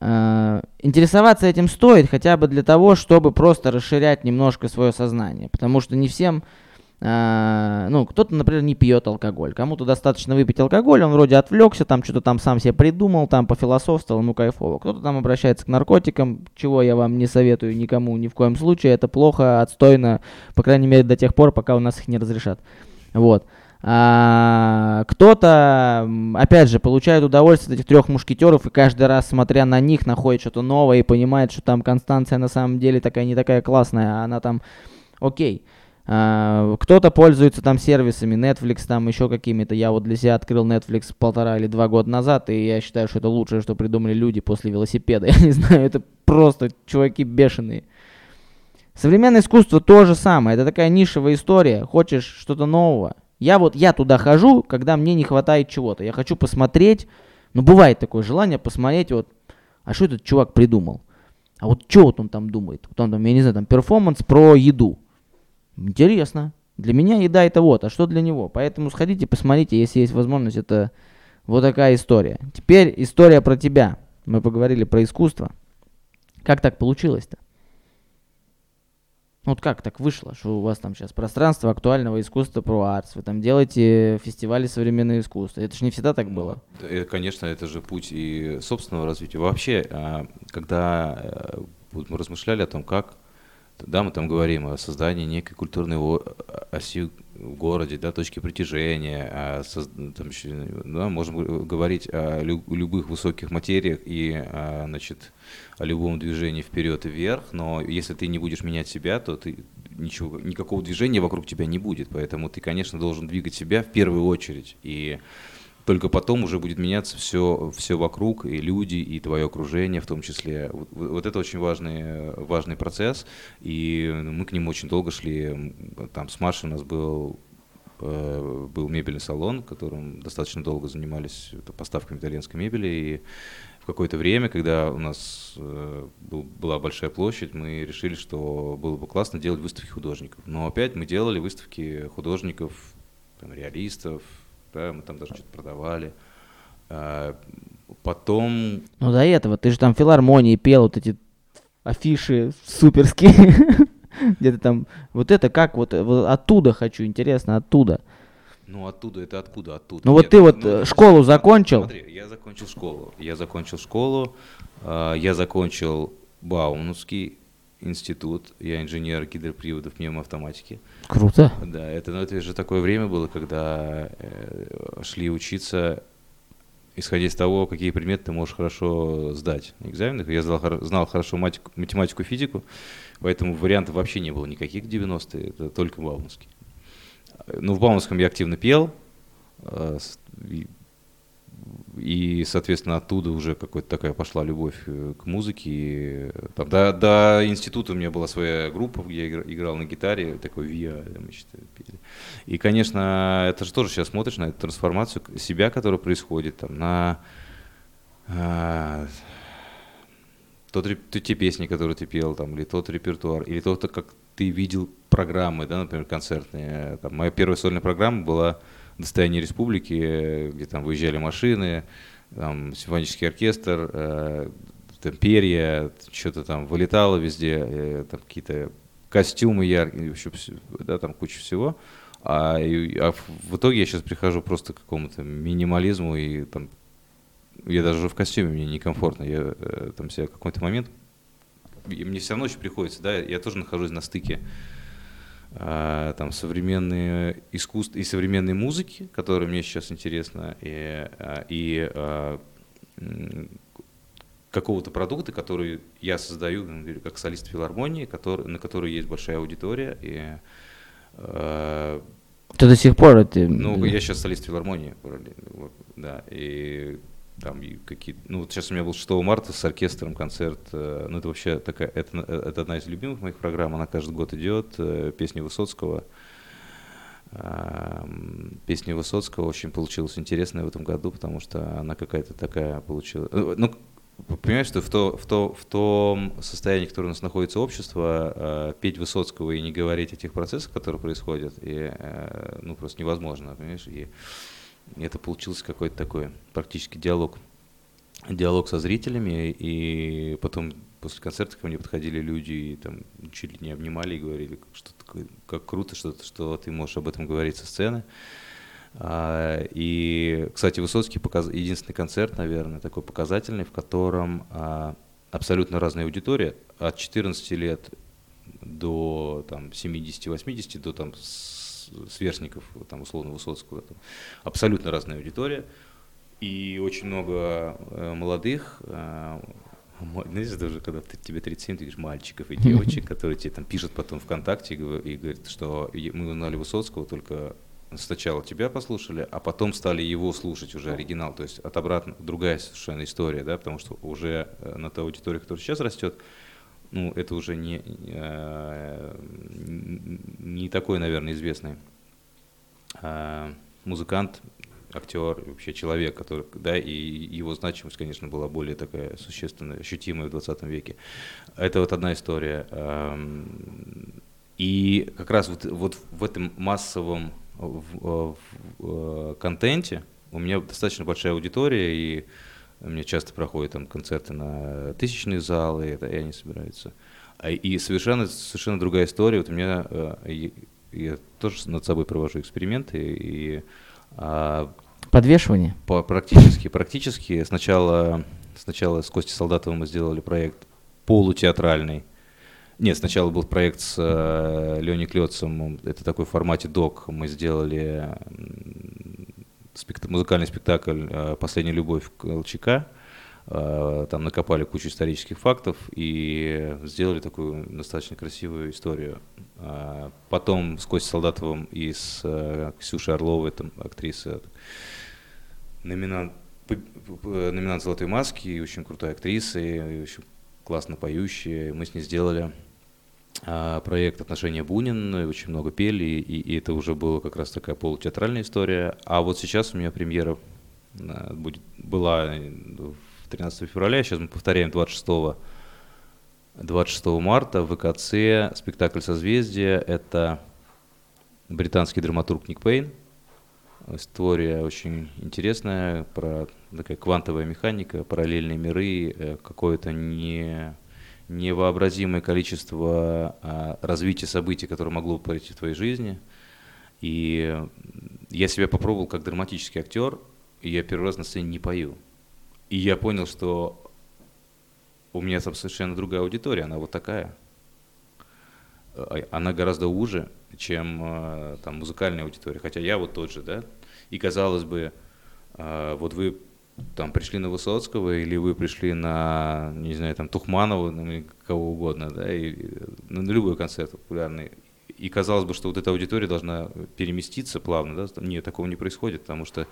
интересоваться этим стоит хотя бы для того, чтобы просто расширять немножко свое сознание. Потому что не всем... Ну, кто-то, например, не пьет алкоголь. Кому-то достаточно выпить алкоголь, он вроде отвлекся, там что-то там сам себе придумал, там пофилософствовал, ну кайфово. Кто-то там обращается к наркотикам, чего я вам не советую никому ни в коем случае. Это плохо, отстойно, по крайней мере до тех пор, пока у нас их не разрешат. Вот. Кто-то, опять же, получает удовольствие от этих трех мушкетеров и каждый раз, смотря на них, находит что-то новое и понимает, что там Констанция на самом деле такая не такая классная, а она там окей. Кто-то пользуется там сервисами, Netflix, там еще какими-то. Я вот для себя открыл Netflix 1,5 или 2 года назад, и я считаю, что это лучшее, что придумали люди после велосипеда. Я не знаю, это просто чуваки бешеные. Современное искусство то же самое. Это такая нишевая история. Хочешь что-то нового? Я туда хожу, когда мне не хватает чего-то. Я хочу посмотреть. Ну, бывает такое желание посмотреть, вот, а что этот чувак придумал? А вот что вот он там думает? Вот он там, я не знаю, там перформанс про еду. Интересно. Для меня еда это вот, а что для него? Поэтому сходите, посмотрите, если есть возможность. Это вот такая история. Теперь история про тебя. Мы поговорили про искусство. Как так получилось-то? Вот как так вышло, что у вас там сейчас пространство актуального искусства ProArts, вы там делаете фестивали современного искусства. Это же не всегда так было. Конечно, это же путь и собственного развития. Вообще, когда мы размышляли о том, как... Да, мы там говорим о создании некой культурной оси в городе, да, точки притяжения, там еще, да, можем говорить о любых высоких материях и значит, о любом движении вперед и вверх, но если ты не будешь менять себя, то ты ничего, никакого движения вокруг тебя не будет. Поэтому ты, конечно, должен двигать себя в первую очередь. И только потом уже будет меняться все вокруг, и люди, и твое окружение в том числе. Вот это очень важный процесс, и мы к нему очень долго шли. Там с Машей у нас был мебельный салон, которым достаточно долго занимались поставками итальянской мебели, и в какое-то время, когда у нас была большая площадь, мы решили, что было бы классно делать выставки художников. Но опять мы делали выставки художников, там, реалистов, да, мы там даже что-то продавали. Потом... Ну до этого ты же там в филармонии пел вот эти афиши суперские. Где-то там... Вот это как? Вот оттуда хочу, интересно, оттуда. Ну оттуда, это откуда? Оттуда. Ну вот ты вот школу закончил? Смотри, я закончил школу, я закончил Бауманский институт, я инженер гидроприводов пневмоавтоматики. Круто. Да, это же такое время было, когда шли учиться, исходя из того, какие предметы ты можешь хорошо сдать на экзаменах. Я знал хорошо математику и физику, поэтому вариантов вообще не было никаких в 90-е, это только Бауманский. Ну, в Бауманском я активно пел, и, соответственно, оттуда уже какая-то такая пошла любовь к музыке. Там, до института у меня была своя группа, где я играл на гитаре, такой ВИА, мы что-то пели. И, конечно, это же тоже сейчас смотришь на эту трансформацию себя, которая происходит, там, на те песни, которые ты пел, там, или тот репертуар, или то, как ты видел программы, да, например, концертные. Там, моя первая сольная программа была «Достояние республики», где там выезжали машины, там, симфонический оркестр, там, перья, что-то там вылетало везде, там какие-то костюмы яркие, вообще, да, там куча всего. А в итоге я сейчас прихожу просто к какому-то минимализму, и там я даже в костюме, мне некомфортно, я там себя в какой-то момент, мне все равно еще приходится, да, я тоже нахожусь на стыке там современные искусства и современной музыки, которая мне сейчас интересна, и какого-то продукта, который я создаю как солист филармонии, на который есть большая аудитория. Ты до сих пор это... Ну, я сейчас солист филармонии, да, и... Там какие-то, ну вот сейчас у меня был 6 марта с оркестром концерт, ну это вообще такая, это одна из любимых моих программ, она каждый год идет, песни Высоцкого. Песня Высоцкого очень получилась интересная в этом году, потому что она какая-то такая получилась. Ну, понимаешь, что в том состоянии, в котором у нас находится общество, петь Высоцкого и не говорить о тех процессах, которые происходят, и, ну просто невозможно, понимаешь, и... Это получился какой-то такой практически диалог со зрителями, и потом после концерта ко мне подходили люди и там чуть ли не обнимали и говорили, что как круто, что ты можешь об этом говорить со сцены. И, кстати, Высоцкий единственный концерт, наверное, такой показательный, в котором абсолютно разная аудитория, от 14 лет до там, 70-80, до там, сверстников, там, условно, Высоцкого. Там, абсолютно разная аудитория. И очень много молодых, знаешь, даже когда тебе 37, ты говоришь, мальчиков и девочек, которые тебе там пишут потом ВКонтакте и говорят, что мы узнали Высоцкого, только сначала тебя послушали, а потом стали его слушать уже оригинал. То есть от обратно другая совершенно история, да, потому что уже на той аудитории, которая сейчас растет, ну, это уже не такой, наверное, известный музыкант, актер, вообще человек, который, да, и его значимость, конечно, была более такая существенная, ощутимая в 20 веке. Это вот одна история. И как раз вот в этом массовом контенте у меня достаточно большая аудитория, и у меня часто проходят там концерты на тысячные залы, и они собираются. И совершенно другая история. Вот у меня, я тоже над собой провожу эксперименты. Подвешивание? Практически. Сначала с Костей Солдатовым мы сделали проект полутеатральный. Нет, сначала был проект с Леней Клёцем. Это такой в формате док. Мы сделали... музыкальный спектакль «Последняя любовь ЛЧК», Там накопали кучу исторических фактов и сделали такую достаточно красивую историю. Потом с Костей Солдатовым и с Ксюшей Орловой, там, актриса, номинант «Золотой маски», и очень крутая актриса, и очень классно поющая. Мы с ней сделали проект «Отношения Бунин», очень много пели, и это уже была как раз такая полутеатральная история. А вот сейчас у меня премьера была 13 февраля, сейчас мы повторяем 26 марта в ВКЦ спектакль «Созвездие». Это британский драматург Ник Пейн. История очень интересная, про такая квантовая механика, параллельные миры, какое-то невообразимое количество развития событий, которое могло бы пройти в твоей жизни. И я себя попробовал как драматический актер, и я первый раз на сцене не пою. И я понял, что у меня там совершенно другая аудитория, она вот такая. Она гораздо уже, чем там музыкальная аудитория, хотя я вот тот же, да. И казалось бы, вот вы там пришли на Высоцкого или вы пришли на, не знаю, там Тухманова, кого угодно, да, и, на любой концерт популярный. И казалось бы, что вот эта аудитория должна переместиться плавно, да? Нет, такого не происходит, потому что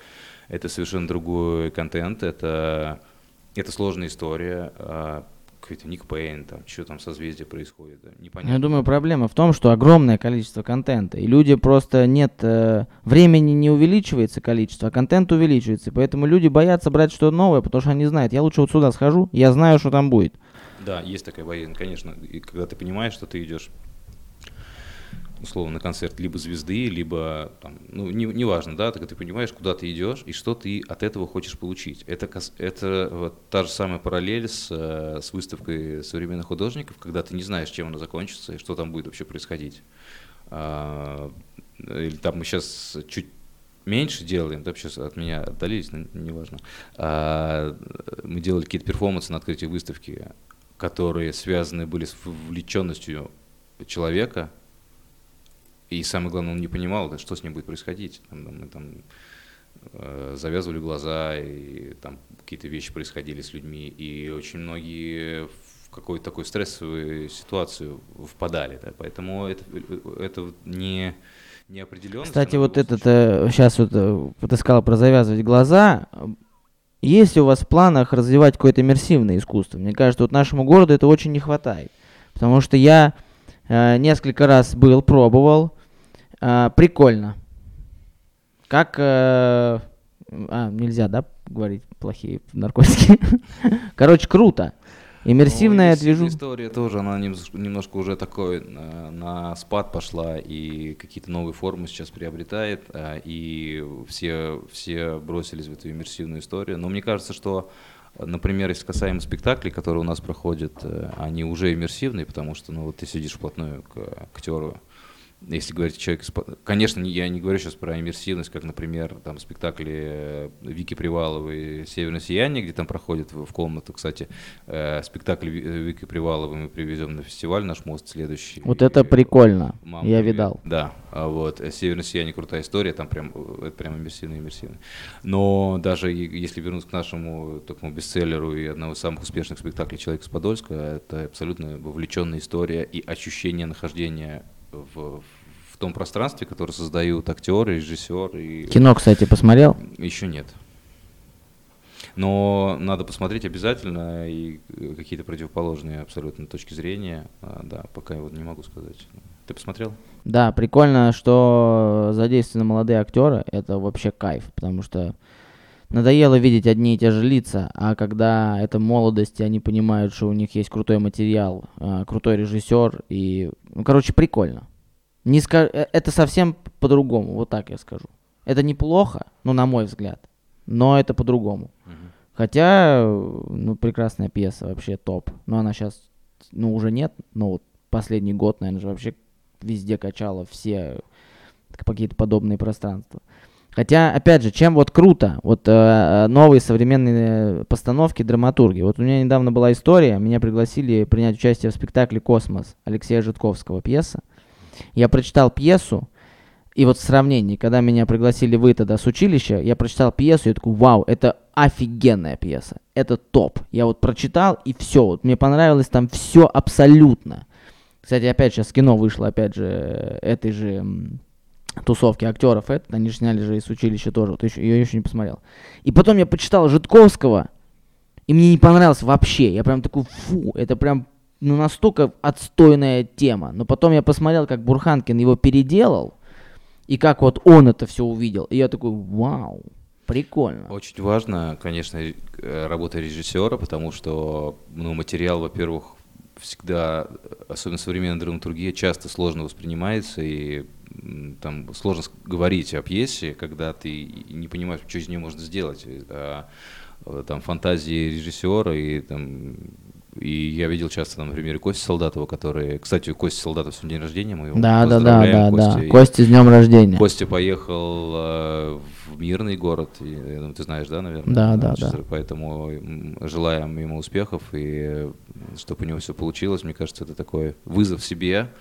это совершенно другой контент, это сложная история. Какой-то Ник Пейн, там, что там «Созвездие» происходит, да, непонятно. Я думаю, проблема в том, что огромное количество контента, и люди просто времени не увеличивается количество, а контент увеличивается, поэтому люди боятся брать что-то новое, потому что они знают, я лучше вот сюда схожу, я знаю, что там будет. Да, есть такая боязнь, конечно, и когда ты понимаешь, что ты идешь, условно, на концерт либо звезды, либо, там, неважно, да, так ты понимаешь, куда ты идешь и что ты от этого хочешь получить. Это вот та же самая параллель с выставкой современных художников, когда ты не знаешь, чем она закончится и что там будет вообще происходить. Или там мы сейчас чуть меньше делаем, там сейчас от меня отдалились, но неважно. Мы делали какие-то перформансы на открытии выставки, которые связаны были с вовлеченностью человека. И самое главное, он не понимал, что с ним будет происходить. Мы там завязывали глаза, и там какие-то вещи происходили с людьми. И очень многие в какую-то такую стрессовую ситуацию впадали. Да? Поэтому это не неопределенность. Кстати, вот сейчас вот подыскал про завязывать глаза. Есть ли у вас в планах развивать какое-то иммерсивное искусство? Мне кажется, вот нашему городу это очень не хватает. Потому что я несколько раз пробовал. Прикольно. Как... нельзя, да, говорить плохие наркотики? Короче, круто. Иммерсивная движуха. История тоже, она немножко уже такой на спад пошла, и какие-то новые формы сейчас приобретает, и все бросились в эту иммерсивную историю. Но мне кажется, что, например, если касаемо спектаклей, которые у нас проходят, они уже иммерсивные, потому что вот ты сидишь вплотную к актеру. Если говорить человек, конечно, я не говорю сейчас про иммерсивность, как, например, там спектакли Вики Приваловой «Северное сияние», где там проходит в комнату, кстати, спектакль Вики Приваловой мы привезем на фестиваль наш МОСТ следующий. Вот это прикольно, я видал. Да, вот «Северное сияние» крутая история, там прям иммерсивно. Но даже если вернуться к нашему такому бестселлеру и одного из самых успешных спектаклей «Человек из Подольска», это абсолютно вовлеченная история и ощущение нахождения в том пространстве, которое создают актеры, режиссеры. И... Кино, кстати, посмотрел? Еще нет. Но надо посмотреть обязательно, и какие-то противоположные абсолютно точки зрения. Да, пока я вот не могу сказать. Ты посмотрел? Да, прикольно, что задействованы молодые актеры. Это вообще кайф, потому что надоело видеть одни и те же лица, а когда это молодость, и они понимают, что у них есть крутой материал, крутой режиссер, и, прикольно. Это совсем по-другому, вот так я скажу. Это неплохо, на мой взгляд, но это по-другому. Uh-huh. Хотя, прекрасная пьеса, вообще топ. Но она сейчас, уже нет, но вот последний год, наверное, же вообще везде качала все какие-то подобные пространства. Хотя, опять же, чем вот круто, новые современные постановки, драматурги. Вот у меня недавно была история, меня пригласили принять участие в спектакле «Космос» Алексея Житковского, пьеса. Я прочитал пьесу, И вот в сравнении, когда меня пригласили вы тогда с училища, я прочитал пьесу, я такой, вау, это офигенная пьеса, это топ. Я вот прочитал, и все, вот мне понравилось там все абсолютно. Кстати, опять сейчас кино вышло, опять же, этой же тусовки актеров, они же сняли же из училища тоже, вот я еще не посмотрел. И потом я почитал Житковского, и мне не понравилось вообще, я прям такой, фу, это прям настолько отстойная тема. Но потом я посмотрел, как Бурханкин его переделал, и как вот он это все увидел. И я такой, вау, прикольно. Очень важно, конечно, работа режиссера, потому что материал, во-первых, всегда, особенно современная драматургия, часто сложно воспринимается, и там сложно говорить о пьесе, когда ты не понимаешь, что из нее можно сделать. Это, там фантазии режиссера, и там... И я видел часто, на примере Кости Солдатова, который... Кстати, у Кости Солдатова сегодня день рождения, мы его поздравляем. Да. Костя, с днем рождения. Костя поехал в мирный город, я думаю, ты знаешь, да, наверное? Да. Поэтому желаем ему успехов, и чтобы у него все получилось. Мне кажется, это такой вызов себе.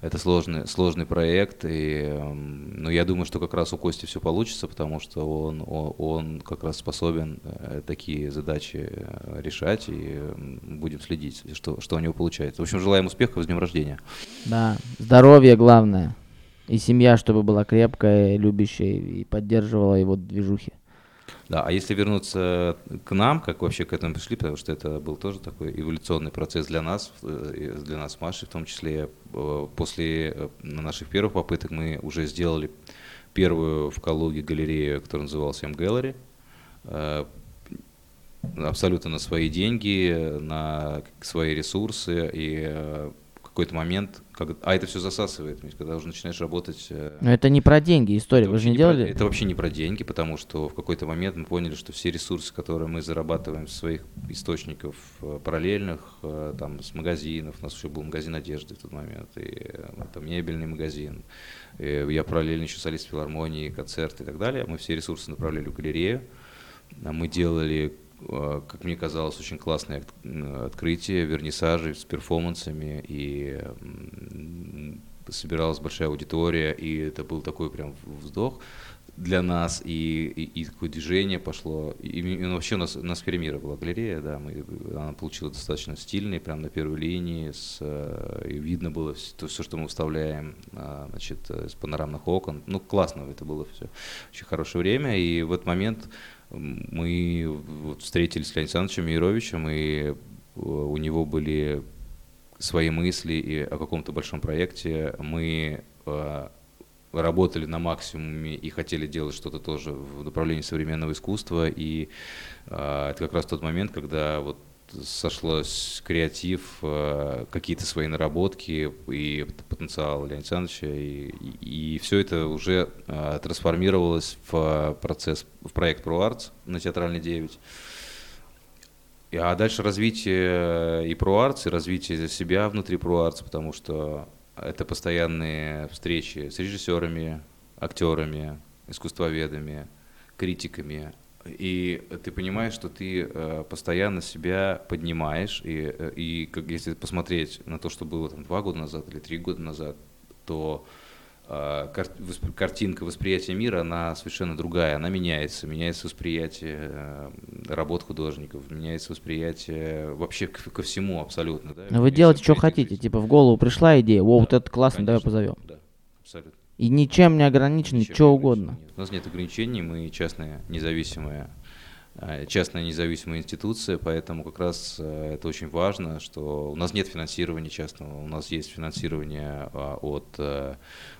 Это сложный проект, но я думаю, что как раз у Кости все получится, потому что он как раз способен такие задачи решать, и будем следить, что у него получается. В общем, желаем успехов, с днем рождения. Да, здоровье главное, и семья, чтобы была крепкая, любящая, и поддерживала его движухи. Да, а если вернуться к нам, как вообще к этому пришли, потому что это был тоже такой эволюционный процесс для нас, Маши, в том числе, после наших первых попыток мы уже сделали первую в Калуге галерею, которая называлась M-Gallery, абсолютно на свои деньги, на свои ресурсы, и в какой-то момент… это все засасывает, когда уже начинаешь работать. Но это не про деньги история, вы же не делали? Это вообще не про деньги, потому что в какой-то момент мы поняли, что все ресурсы, которые мы зарабатываем со своих источников параллельных, там, с магазинов, у нас еще был магазин одежды в тот момент, и там мебельный магазин, и я параллельно еще солист филармонии, концерты и так далее, мы все ресурсы направляли в галерею, мы делали, как мне казалось, очень классное открытие, вернисажи с перформансами, и собиралась большая аудитория, и это был такой прям вздох для нас, и такое движение пошло, и вообще у нас в мире была галерея, да, она получилась достаточно стильной, прям на первой линии, и видно было все, что мы вставляем, значит, из панорамных окон, классно это было все, очень хорошее время, и в этот момент мы встретились с Леонидом Александровичем Мейеровичем, и у него были свои мысли и о каком-то большом проекте. Мы работали на максимуме и хотели делать что-то тоже в направлении современного искусства. И это как раз тот момент, когда сошлось креатив, какие-то свои наработки и потенциал Леонида Александровича, и все это уже трансформировалось в проект ProArts на Театральной 9. А дальше развитие и ProArts, и развитие себя внутри ProArts, потому что это постоянные встречи с режиссерами, актерами, искусствоведами, критиками. И ты понимаешь, что ты постоянно себя поднимаешь, и как, если посмотреть на то, что было 2 года назад или 3 года назад, то картинка восприятия мира, она совершенно другая, она меняется восприятие работ художников, меняется восприятие вообще ко всему абсолютно. Да? Вы делаете, что хотите, в голову пришла идея, вот это классно, конечно, давай позовем. Да, абсолютно. И ничем не ограничены, что угодно. Нет. У нас нет ограничений, мы частная независимая институция, поэтому как раз это очень важно, что у нас нет финансирования частного, у нас есть финансирование от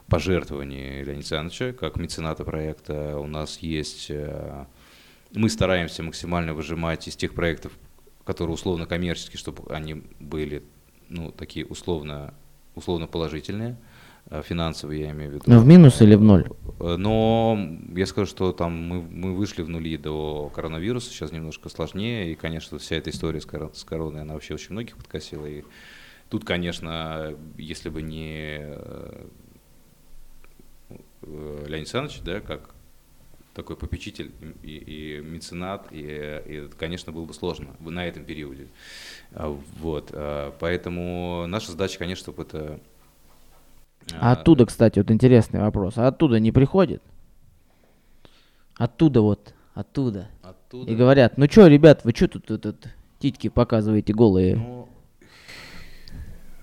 пожертвований Леонида Александровича, как мецената проекта. У нас есть, мы стараемся максимально выжимать из тех проектов, которые условно коммерческие, чтобы они были такие условно положительные. Финансовые, я имею в виду. В минус или в ноль? Но я скажу, что мы вышли в нули до коронавируса, сейчас немножко сложнее, и, конечно, вся эта история с короной, она вообще очень многих подкосила, и тут, конечно, если бы не Леонид Александрович, да, как такой попечитель и меценат, и, конечно, было бы сложно на этом периоде. Поэтому наша задача, конечно, чтобы это А оттуда, кстати, вот интересный вопрос. А оттуда не приходит? Оттуда вот, оттуда. И говорят, ну что, ребят, вы что тут титьки показываете голые? Ну,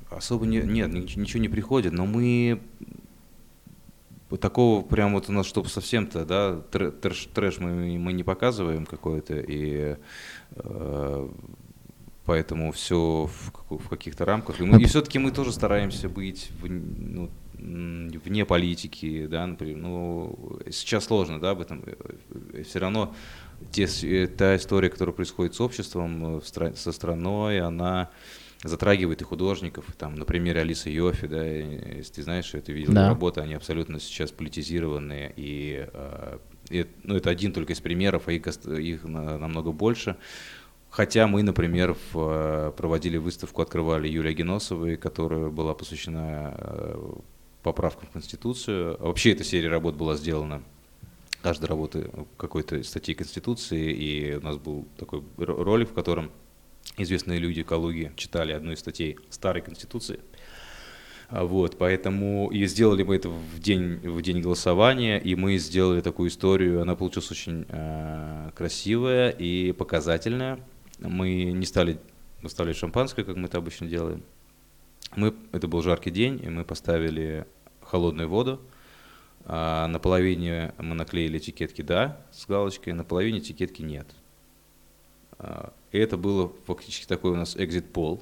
особо нет, ничего не приходит, но мы... Такого прям вот у нас, чтобы совсем-то, да, трэш мы не показываем какой-то, и поэтому все в каких-то рамках. И все-таки мы тоже стараемся быть вне политики, да, например. Ну, сейчас сложно, да, об этом. Все равно та история, которая происходит с обществом, со страной, она... затрагивает и художников, там, на примере Алисы Йоффи, да, если ты знаешь, что ты видел, да, работы, они абсолютно сейчас политизированные, и это один только из примеров, а их намного больше. Хотя мы, например, проводили выставку, открывали Юрия Геносовой, которая была посвящена поправкам в Конституцию. Вообще эта серия работ была сделана. Каждая работа какой-то статьи Конституции, и у нас был такой ролик, в котором известные люди Калуги читали одну из статей старой Конституции. Вот, поэтому и сделали мы это в день голосования, и мы сделали такую историю. Она получилась очень красивая и показательная. Мы не стали выставлять шампанское, как мы это обычно делаем. Это был жаркий день, и мы поставили холодную воду. На половине мы наклеили этикетки «да» с галочкой, на половине этикетки «нет». И это было фактически такой у нас экзит-пол.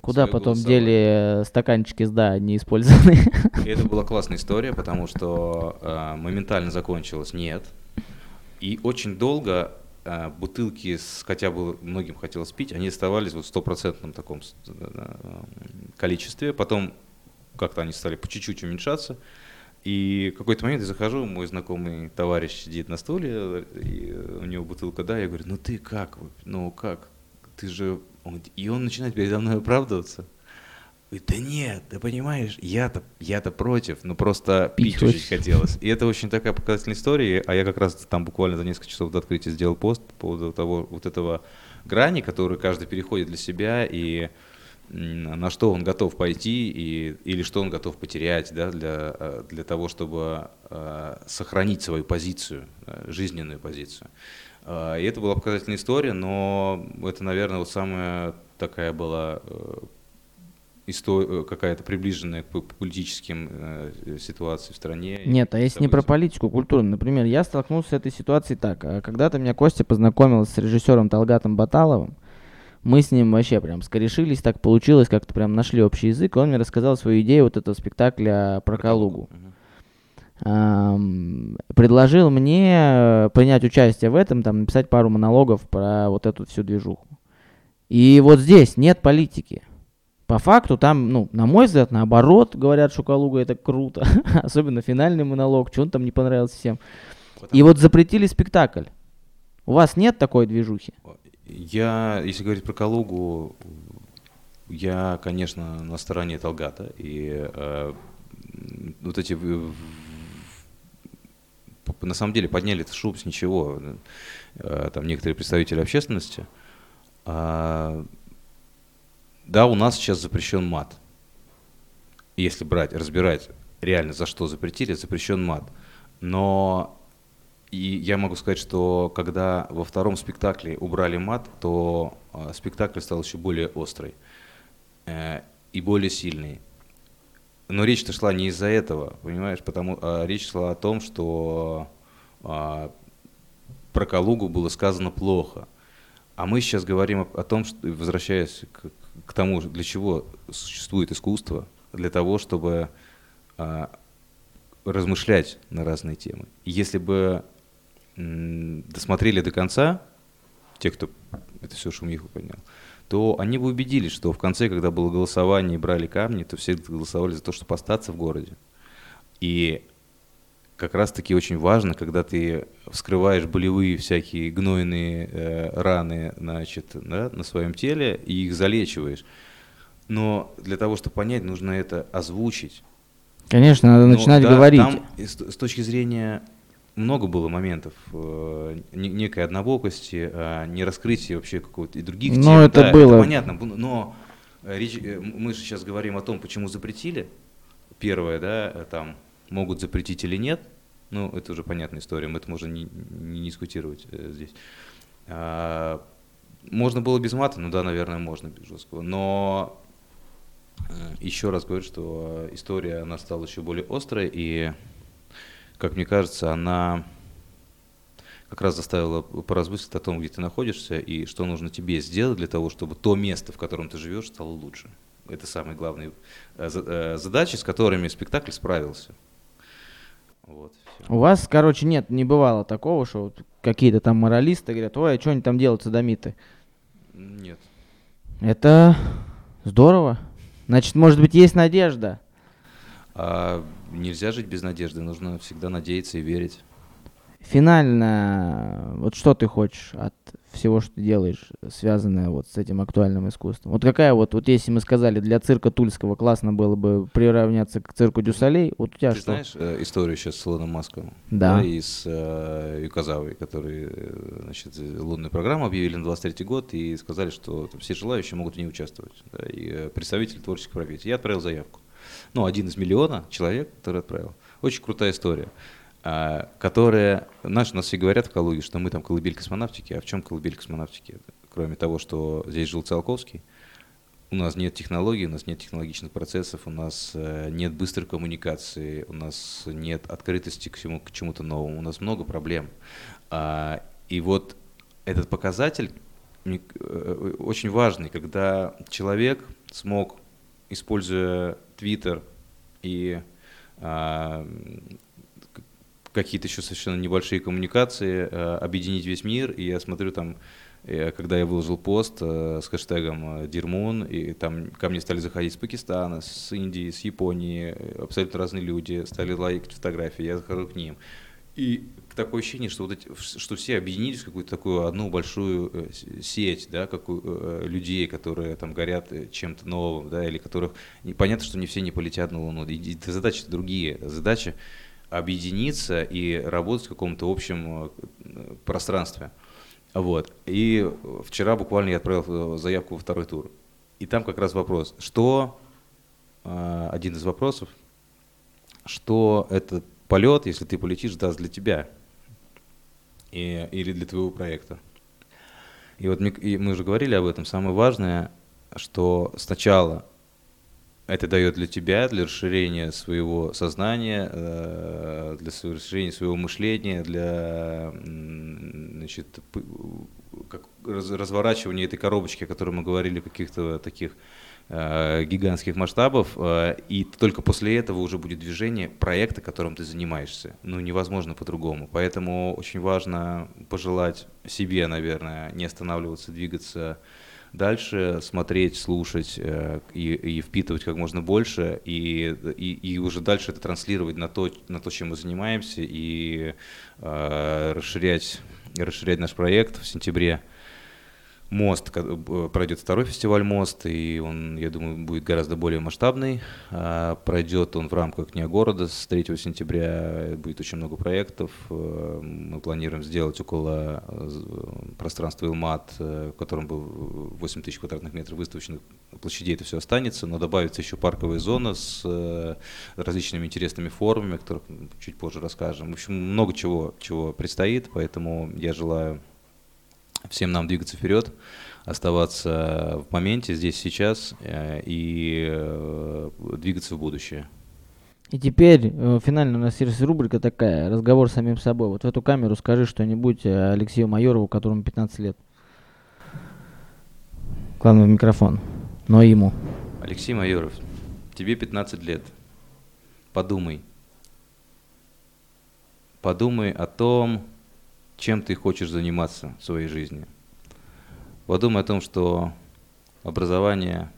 Куда потом дели стаканчики с «да» неиспользованные. И это была классная история, потому что моментально закончилось «нет». И очень долго бутылки, хотя бы многим хотелось пить, они оставались в стопроцентном таком количестве. Потом как-то они стали по чуть-чуть уменьшаться. И в какой-то момент я захожу, мой знакомый товарищ сидит на стуле, и у него бутылка «да», я говорю, ну ты как, ты же… И он начинает передо мной оправдываться. Говорит, да нет, ты понимаешь, я-то против, но просто пить очень хотелось. И это очень такая показательная история, а я как раз там буквально за несколько часов до открытия сделал пост по поводу того, вот этого грани, который каждый переходит для себя, и… на что он готов пойти или что он готов потерять, да, для того, чтобы сохранить свою позицию, жизненную позицию. И это была показательная история, но это, наверное, вот самая такая была история, какая-то приближенная к политическим ситуациям в стране. Нет, а если не про политику, культуру, например, я столкнулся с этой ситуацией так. Когда-то меня Костя познакомил с режиссером Талгатом Баталовым. Мы с ним вообще прям скорешились, так получилось, как-то прям нашли общий язык. И он мне рассказал свою идею вот этого спектакля про Калугу. Предложил мне принять участие в этом, там написать пару монологов про вот эту всю движуху. И вот здесь нет политики. По факту там, на мой взгляд, наоборот, говорят, что Калуга это круто. Особенно финальный монолог, что он там не понравился всем. И вот запретили спектакль. У вас нет такой движухи? Если говорить про Калугу, я, конечно, на стороне Талгата, и вот эти, на самом деле, подняли этот шум с ничего, там некоторые представители общественности. Да, у нас сейчас запрещен мат. Если разбирать реально, за что запретили, запрещен мат. Но… И я могу сказать, что когда во втором спектакле убрали мат, то спектакль стал еще более острый и более сильный. Но речь-то шла не из-за этого, понимаешь? Речь шла о том, что про Калугу было сказано плохо. А мы сейчас говорим о том, что, возвращаясь к тому, для чего существует искусство, для того, чтобы размышлять на разные темы. Если бы досмотрели до конца, те, кто это все шумиху поднял, то они бы убедились, что в конце, когда было голосование и брали камни, то все голосовали за то, чтобы остаться в городе. И как раз-таки очень важно, когда ты вскрываешь болевые всякие гнойные раны, на своем теле и их залечиваешь. Но для того, чтобы понять, нужно это озвучить. Конечно, надо начинать говорить. Там, с точки зрения… Много было моментов некой однобокости, нераскрытия вообще какого-то и других тем. Но это было. Это понятно, но мы же сейчас говорим о том, почему запретили. первое, да, там могут запретить или нет, ну, это уже понятная история, мы это можем не дискутировать здесь. Можно было без мата, ну да, наверное, можно без жесткого, но еще раз говорю, что история, она стала еще более острой, и, как мне кажется, она как раз заставила поразмыслить о том, где ты находишься, и что нужно тебе сделать для того, чтобы то место, в котором ты живешь, стало лучше. Это самые главные задачи, с которыми спектакль справился. Вот, у вас, короче, нет, не бывало такого, что вот какие-то там моралисты говорят: ой, а что они там делают, садомиты? Нет. Это здорово. Значит, может быть, есть надежда. Нельзя жить без надежды, нужно всегда надеяться и верить. Финально, вот что ты хочешь от всего, что ты делаешь, связанное вот с этим актуальным искусством? Вот какая вот если мы сказали, для цирка Тульского классно было бы приравняться к цирку Дю Солей, вот у тебя ты что? Ты знаешь историю сейчас с Илоном Маском? Да. И с Юказавой, которые, значит, лунную программу объявили на 23 год и сказали, что там все желающие могут в ней участвовать. Да, и представители творческих профессий. Я отправил заявку. Ну, один из миллиона человек, который отправил. Очень крутая история. Которые, знаешь, у нас все говорят в Калуге, что мы там колыбель космонавтики. А в чем колыбель космонавтики? Кроме того, что здесь жил Циолковский, у нас нет технологий, у нас нет технологичных процессов, у нас нет быстрой коммуникации, у нас нет открытости к чему-то новому, у нас много проблем. И вот этот показатель очень важный, когда человек смог, используя Twitter и какие-то еще совершенно небольшие коммуникации, объединить весь мир. И я смотрю там, когда я выложил пост с хэштегом «Дермун», и там ко мне стали заходить с Пакистана, с Индии, с Японии, абсолютно разные люди, стали лайкать фотографии, я захожу к ним. И такое ощущение, что, что все объединились в какую-то такую одну большую сеть, да, людей, которые там горят чем-то новым, да, или которых… Понятно, что не все не полетят на Луну. И задачи-то другие. Задачи объединиться и работать в каком-то общем пространстве. Вот. И вчера буквально я отправил заявку во второй тур. И там как раз вопрос, что, один из вопросов, что этот полет, если ты полетишь, даст для тебя или для твоего проекта. И вот мы уже говорили об этом, самое важное, что сначала это дает для тебя, для расширения своего сознания, для расширения своего мышления, для, значит, разворачивания этой коробочки, о которой мы говорили, каких-то таких гигантских масштабов. И только после этого уже будет движение проекта, которым ты занимаешься. Ну, невозможно по-другому. Поэтому очень важно пожелать себе, наверное, не останавливаться, двигаться дальше, смотреть, слушать и впитывать как можно больше, и уже дальше это транслировать на то, чем мы занимаемся, и расширять наш проект. В сентябре МОСТ, пройдет второй фестиваль МОСТ, и он, я думаю, будет гораздо более масштабный. Пройдет он в рамках Дня города с 3 сентября, будет очень много проектов. Мы планируем сделать около пространства Илмат, в котором было 8 тысяч квадратных метров выставочных площадей, это все останется, но добавится еще парковая зона с различными интересными формами, о которых чуть позже расскажем. В общем, много чего предстоит, поэтому я желаю всем нам двигаться вперед, оставаться в моменте, здесь, сейчас, и двигаться в будущее. И теперь финально у нас рубрика такая, разговор с самим собой. Вот в эту камеру скажи что-нибудь Алексею Майорову, которому 15 лет. Главное, в микрофон, но ему. Алексей Майоров, тебе 15 лет. Подумай. Подумай о том, чем ты хочешь заниматься в своей жизни. Подумай о том, что образование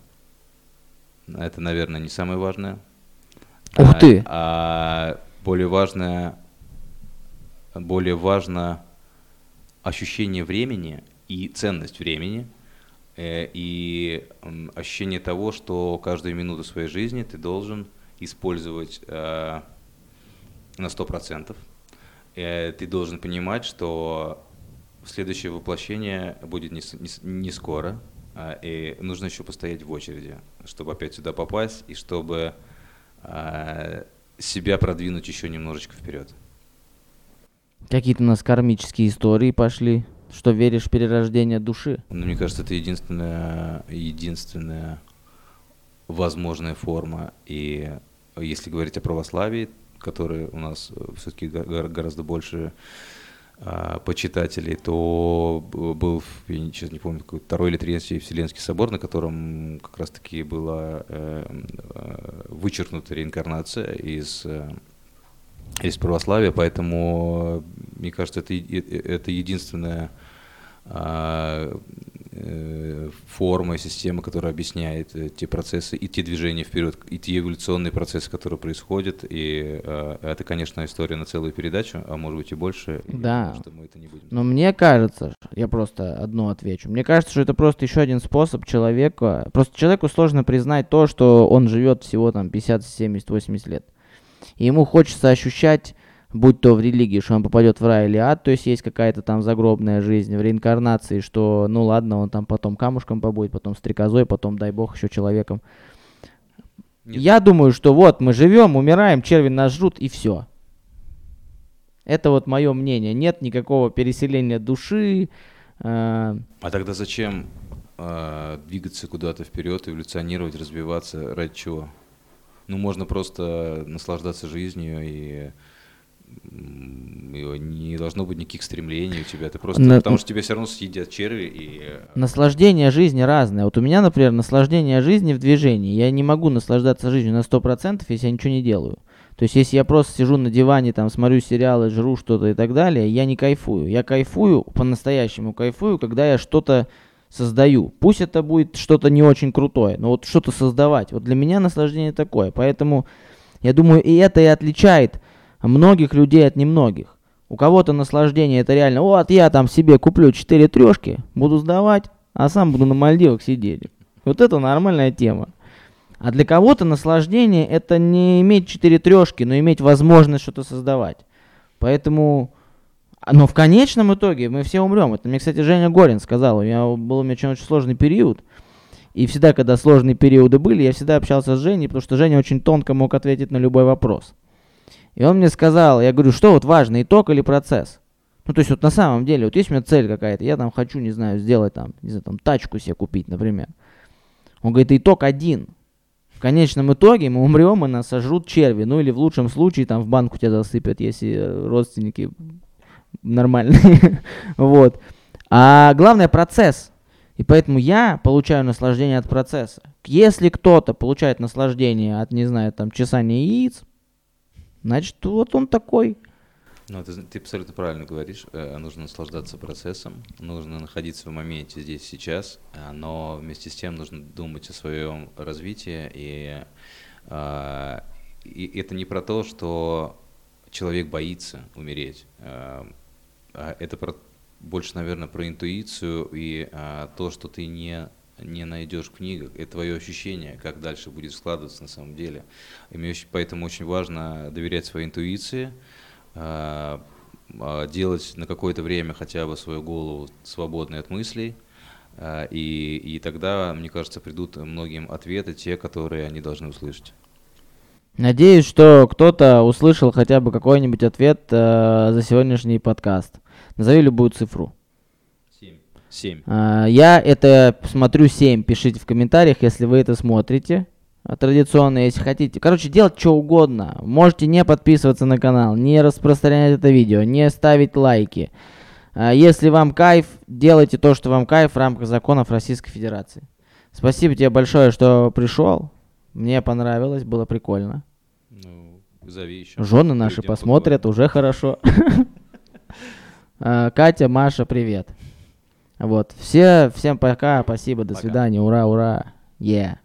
– это, наверное, не самое важное. Ух ты! А более важно ощущение времени и ценность времени, и ощущение того, что каждую минуту своей жизни ты должен использовать на 100%. Ты должен понимать, что следующее воплощение будет не скоро, и нужно еще постоять в очереди, чтобы опять сюда попасть, и чтобы себя продвинуть еще немножечко вперед. Какие-то у нас кармические истории пошли. Что веришь в перерождение души? Ну, мне кажется, это единственная возможная форма. И если говорить о православии, которое у нас все-таки гораздо больше почитателей, то был, я сейчас не помню, какой второй или третий Вселенский собор, на котором как раз-таки была вычеркнута реинкарнация из православия, поэтому, мне кажется, это единственная форма и система, которая объясняет те процессы и те движения вперед, и те эволюционные процессы, которые происходят. И это, конечно, история на целую передачу, а может быть и больше. Да, и, что мы это не будем. Но мне кажется, я просто одно отвечу. Мне кажется, что это просто еще один способ человека. Просто человеку сложно признать то, что он живет всего там 50, 70, 80 лет. И ему хочется ощущать, будь то в религии, что он попадет в рай или ад, то есть есть какая-то там загробная жизнь, в реинкарнации, что ну ладно, он там потом камушком побудет, потом стрекозой, потом, дай бог, еще человеком. Нет. Я думаю, что вот мы живем, умираем, черви нас жрут и все. Это вот мое мнение. Нет никакого переселения души. А тогда зачем двигаться куда-то вперед, эволюционировать, развиваться, ради чего? Ну, можно просто наслаждаться жизнью, и не должно быть никаких стремлений у тебя. Это просто потому что тебя все равно съедят черви. И... Наслаждение жизни разное. Вот у меня, например, наслаждение жизни в движении. Я не могу наслаждаться жизнью на 100%, если я ничего не делаю. То есть, если я просто сижу на диване, там, смотрю сериалы, жру что-то и так далее, я не кайфую. Я кайфую, по-настоящему кайфую, когда я что-то создаю. Пусть это будет что-то не очень крутое, но вот что-то создавать. Вот для меня наслаждение такое. Поэтому, я думаю, и это и отличает многих людей от немногих. У кого-то наслаждение это реально, вот я там себе куплю 4 трешки, буду сдавать, а сам буду на Мальдивах сидеть. Вот это нормальная тема. А для кого-то наслаждение это не иметь 4 трешки, но иметь возможность что-то создавать. Поэтому... Но в конечном итоге мы все умрем. Это мне, кстати, Женя Горин сказал. У меня был очень сложный период. И всегда, когда сложные периоды были, я всегда общался с Женей, потому что Женя очень тонко мог ответить на любой вопрос. И он мне сказал, я говорю, что вот важно, итог или процесс? Ну, то есть вот на самом деле, вот есть у меня цель какая-то, я там хочу, не знаю, сделать там, не знаю, там тачку себе купить, например. Он говорит, итог один. В конечном итоге мы умрем, и нас сожрут черви. Ну, или в лучшем случае там в банку тебя засыпят, если родственники... нормальные, вот. А главное процесс, и поэтому я получаю наслаждение от процесса. Если кто-то получает наслаждение от, не знаю, там, чесания яиц, значит, вот он такой. Ну, ты абсолютно правильно говоришь, нужно наслаждаться процессом, нужно находиться в моменте здесь сейчас, но вместе с тем нужно думать о своем развитии, и это не про то, что человек боится умереть. Это больше, наверное, про интуицию и то, что ты не найдешь в книгах. Это твое ощущение, как дальше будет складываться на самом деле. И поэтому очень важно доверять своей интуиции, делать на какое-то время хотя бы свою голову свободной от мыслей. И тогда, мне кажется, придут многим ответы, те, которые они должны услышать. Надеюсь, что кто-то услышал хотя бы какой-нибудь ответ за сегодняшний подкаст. Назови любую цифру. 7. Я это смотрю 7. Пишите в комментариях, если вы это смотрите. Традиционно, если хотите. Короче, делать что угодно. Можете не подписываться на канал, не распространять это видео, не ставить лайки. Если вам кайф, делайте то, что вам кайф в рамках законов Российской Федерации. Спасибо тебе большое, что пришел. Мне понравилось, было прикольно. Ну, зови еще. Жены наши посмотрят, поговорим. Уже хорошо. Катя, Маша, привет. Вот. Всем пока, спасибо, до свидания, ура. Yeah.